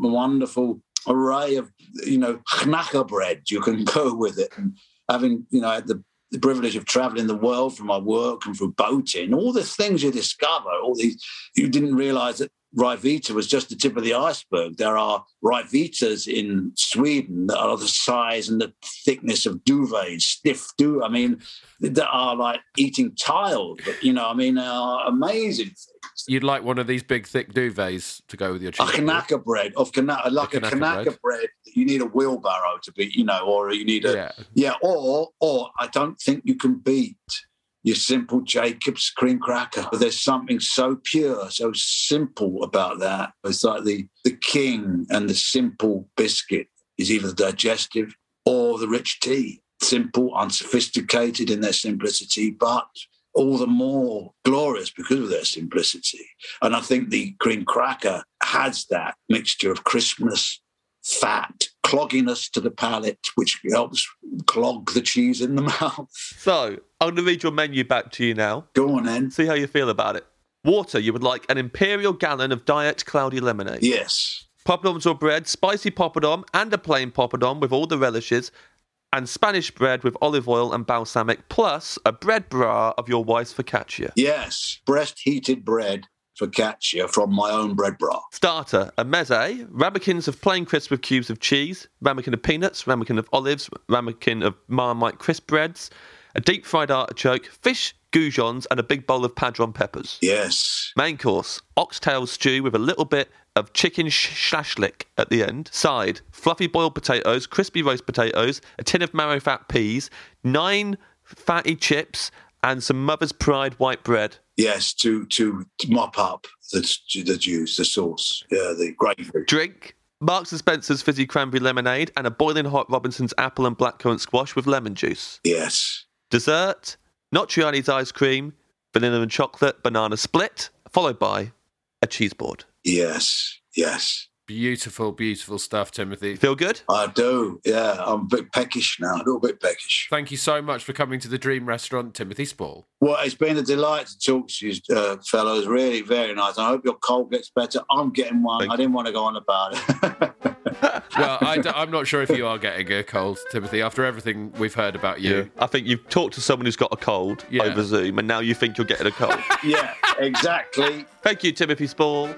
wonderful array of, knacker bread you can go with it. And having, had the privilege of travelling the world for my work and for boating, all the things you discover, you didn't realise that Rivita was just the tip of the iceberg. There are Rivitas in Sweden that are the size and the thickness of duvets, stiff duvets. I mean, that are like eating tile, but, you know, I mean, are amazing things. You'd like one of these big, thick duvets to go with your chicken. A Kanaka bread, like a Kanaka bread. You need a wheelbarrow to beat, you know, or you need a, or I don't think you can beat your simple Jacob's cream cracker. There's something so pure, so simple about that. It's like the king and the simple biscuit is either the digestive or the rich tea. Simple, unsophisticated in their simplicity, but all the more glorious because of their simplicity. And I think the cream cracker has that mixture of crispness, fat, clogginess to the palate, which helps clog the cheese in the mouth. So I'm going to read your menu back to you now. Go on, then. See how you feel about it. Water, you would like an imperial gallon of diet cloudy lemonade. Yes. Poppadoms or bread, spicy poppadom and a plain poppadom with all the relishes, and Spanish bread with olive oil and balsamic, plus a bread bra of your wife's focaccia. Yes, breast-heated bread. Focaccia from my own bread bra. Starter, a mezze, ramekins of plain crisp with cubes of cheese, ramekin of peanuts, ramekin of olives, ramekin of Marmite crisp breads, a deep-fried artichoke, fish, goujons, and a big bowl of padron peppers. Yes. Main course, oxtail stew with a little bit of chicken shashlik at the end. Side, fluffy boiled potatoes, crispy roast potatoes, a tin of marrow fat peas, 9 fatty chips, and some Mother's Pride white bread. Yes, to mop up the juice, the sauce, the gravy. Drink, Marks & Spencer's fizzy cranberry lemonade and a boiling hot Robinson's apple and blackcurrant squash with lemon juice. Yes. Dessert, Notarianni's ice cream, vanilla and chocolate, banana split, followed by a cheese board. Yes, yes. Beautiful, beautiful stuff, Timothy. Feel good? I do, yeah. I'm a bit peckish now, a little bit peckish. Thank you so much for coming to the Dream Restaurant, Timothy Spall. Well, it's been a delight to talk to you, fellows. Really, very nice. I hope your cold gets better. I'm getting one. I didn't want to go on about it. Well, I'm not sure if you are getting a cold, Timothy, after everything we've heard about you. Yeah. I think you've talked to someone who's got a cold over Zoom, and now you think you're getting a cold. Yeah, exactly. Thank you, Timothy Spall.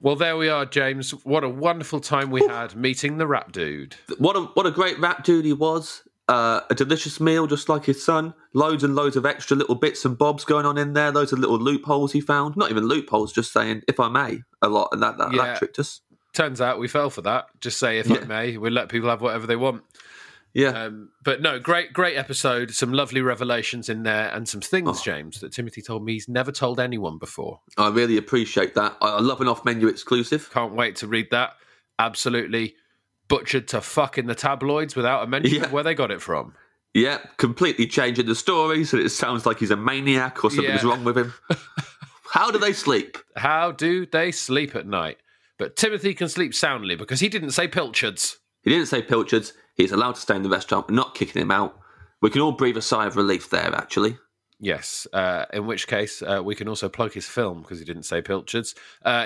Well, there we are, James. What a wonderful time we had meeting the rap dude. What a great rap dude he was. A delicious meal, just like his son. Loads and loads of extra little bits and bobs going on in there. Loads of little loopholes he found. Not even loopholes, just saying, if I may, a lot. And that tricked us. Turns out we fell for that. Just say, if I may. We let people have whatever they want. Yeah. But no, great episode. Some lovely revelations in there and some things, James, that Timothy told me he's never told anyone before. I really appreciate that. I love an off-menu exclusive. Can't wait to read that. Absolutely butchered to fuck in the tabloids without a mention of where they got it from. Yeah, completely changing the story so it sounds like he's a maniac or something's wrong with him. How do they sleep? How do they sleep at night? But Timothy can sleep soundly because he didn't say pilchards. He didn't say pilchards. He's allowed to stay in the restaurant. We're not kicking him out. We can all breathe a sigh of relief there, actually. Yes, in which case we can also plug his film because he didn't say pilchards.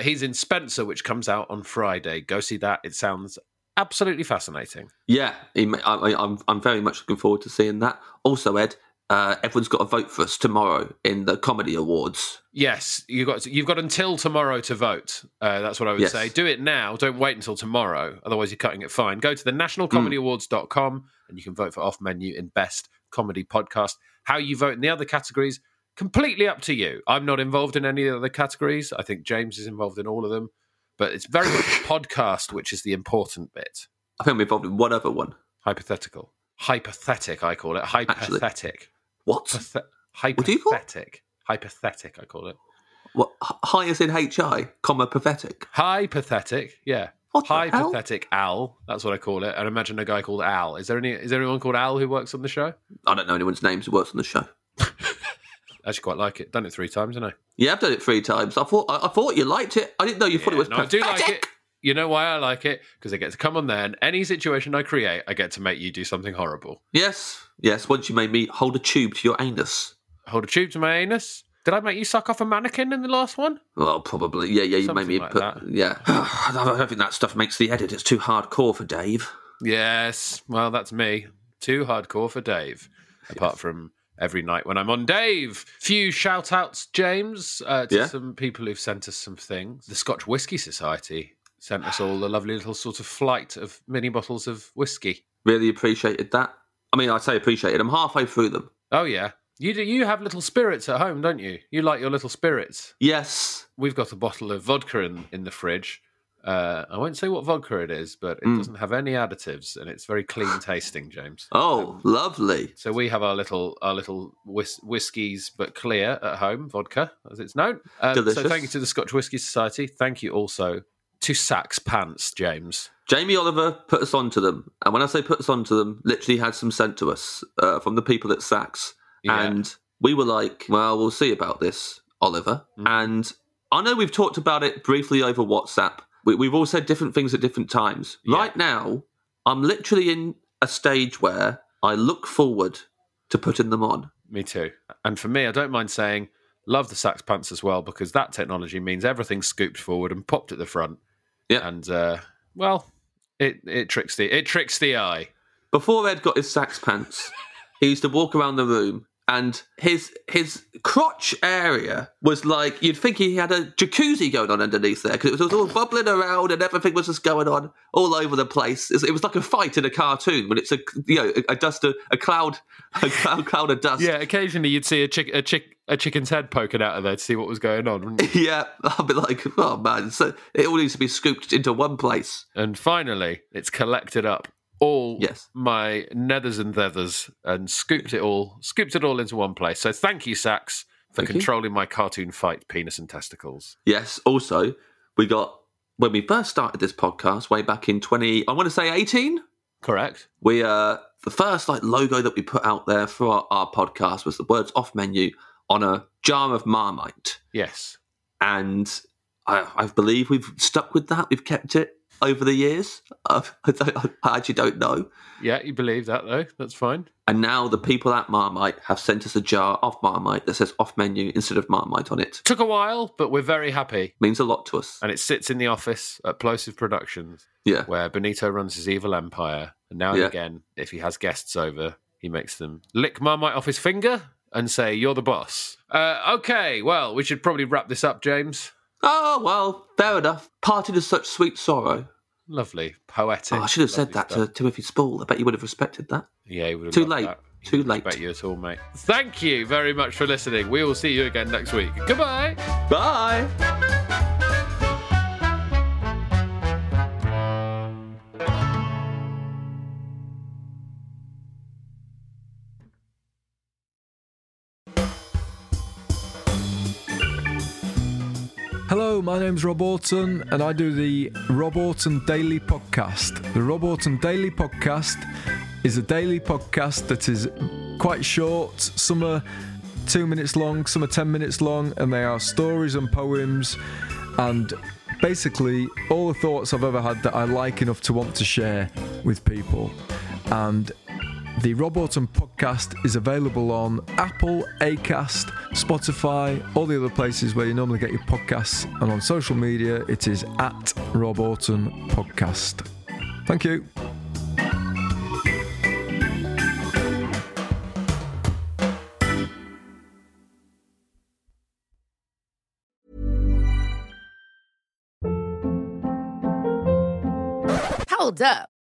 He's in Spencer, which comes out on Friday. Go see that. It sounds absolutely fascinating. Yeah, I'm very much looking forward to seeing that. Also, Ed, everyone's got to vote for us tomorrow in the Comedy Awards. Yes, you've got until tomorrow to vote. That's what I would say. Do it now. Don't wait until tomorrow. Otherwise, you're cutting it fine. Go to the nationalcomedyawards.com and you can vote for Off Menu in Best Comedy Podcast. How you vote in the other categories, completely up to you. I'm not involved in any of the other categories. I think James is involved in all of them. But it's very much podcast, which is the important bit. I think we're involved in one other one. Hypothetic, I call it. Hypothetic. Actually, what? Hypothetic. What do you call it? Hypothetic, I call it. What? High as in H-I, comma, pathetic. Hypothetic, yeah. What Hypothetic Al, that's what I call it. And imagine a guy called Al. Is there anyone called Al who works on the show? I don't know anyone's names who works on the show. I actually quite like it. Done it 3 times, haven't I? Yeah, I've done it 3 times. I thought you liked it. I didn't know you thought it was pathetic. I do like it. You know why I like it? Because I get to come on there and any situation I create, I get to make you do something horrible. Yes, yes. Once you made me hold a tube to your anus. Hold a tube to my anus? Did I make you suck off a mannequin in the last one? Well, probably. Yeah, you something made me like put... that. Yeah. I don't think that stuff makes the edit. It's too hardcore for Dave. Yes. Well, that's me. Too hardcore for Dave. Apart from every night when I'm on Dave. Few shout-outs, James, to some people who've sent us some things. The Scotch Whisky Society sent us all a lovely little sort of flight of mini bottles of whiskey. Really appreciated that. I mean, I say appreciated. I'm halfway through them. Oh, yeah. You do. You have little spirits at home, don't you? You like your little spirits. Yes. We've got a bottle of vodka in the fridge. I won't say what vodka it is, but it doesn't have any additives, and it's very clean tasting, James. Lovely. So we have our little whiskies, but clear at home, vodka, as it's known. Delicious. So thank you to the Scotch Whisky Society. Thank you also to Sax Pants, James. Jamie Oliver put us onto them. And when I say put us onto them, literally had some sent to us from the people at Sax. Yeah. And we were like, well, we'll see about this, Oliver. And I know we've talked about it briefly over WhatsApp. We've all said different things at different times. Yeah. Right now, I'm literally in a stage where I look forward to putting them on. Me too. And for me, I don't mind saying, love the Sax Pants as well, because that technology means everything's scooped forward and popped at the front. Yeah. And, it tricks the eye. Before Ed got his Sax Pants, he used to walk around the room, and his crotch area was like, you'd think he had a jacuzzi going on underneath there, because it was all bubbling around and everything was just going on all over the place. It was like a fight in a cartoon, when it's a cloud of dust. Yeah, occasionally you'd see a chicken's head poking out of there to see what was going on, wouldn't you? Yeah, I'd be like, oh man, so it all needs to be scooped into one place. And finally, it's collected up. My nethers and tethers, and scooped it all into one place. So thank you, Sax, for controlling my cartoon fight, penis and testicles. Yes. Also, we got, when we first started this podcast way back in 2018. Correct. We the first logo that we put out there for our podcast was the words "Off Menu" on a jar of Marmite. Yes. And I believe we've stuck with that. We've kept it. Over the years, I actually don't know. Yeah, you believe that, though. That's fine. And now the people at Marmite have sent us a jar of Marmite that says Off Menu instead of Marmite on it. Took a while, but we're very happy. It means a lot to us. And it sits in the office at Plosive Productions, where Benito runs his evil empire. And now and again, if he has guests over, he makes them lick Marmite off his finger and say, you're the boss. Okay, well, we should probably wrap this up, James. Oh, well, fair enough. Parted is such sweet sorrow. Lovely, poetic. Oh, I should have said that to Timothy Spall. I bet you would have respected that. Yeah, he would have. Too late. That. Too late. I bet you at all, mate. Thank you very much for listening. We will see you again next week. Goodbye. Bye. Hello, my name's Rob Auton, and I do the Rob Auton Daily Podcast. The Rob Auton Daily Podcast is a daily podcast that is quite short. Some are 2 minutes long, some are 10 minutes long, and they are stories and poems, and basically all the thoughts I've ever had that I like enough to want to share with people. And the Rob Auton Podcast is available on Apple, Acast, Spotify, all the other places where you normally get your podcasts, and on social media it is at Rob Auton Podcast. Thank you. Hold up.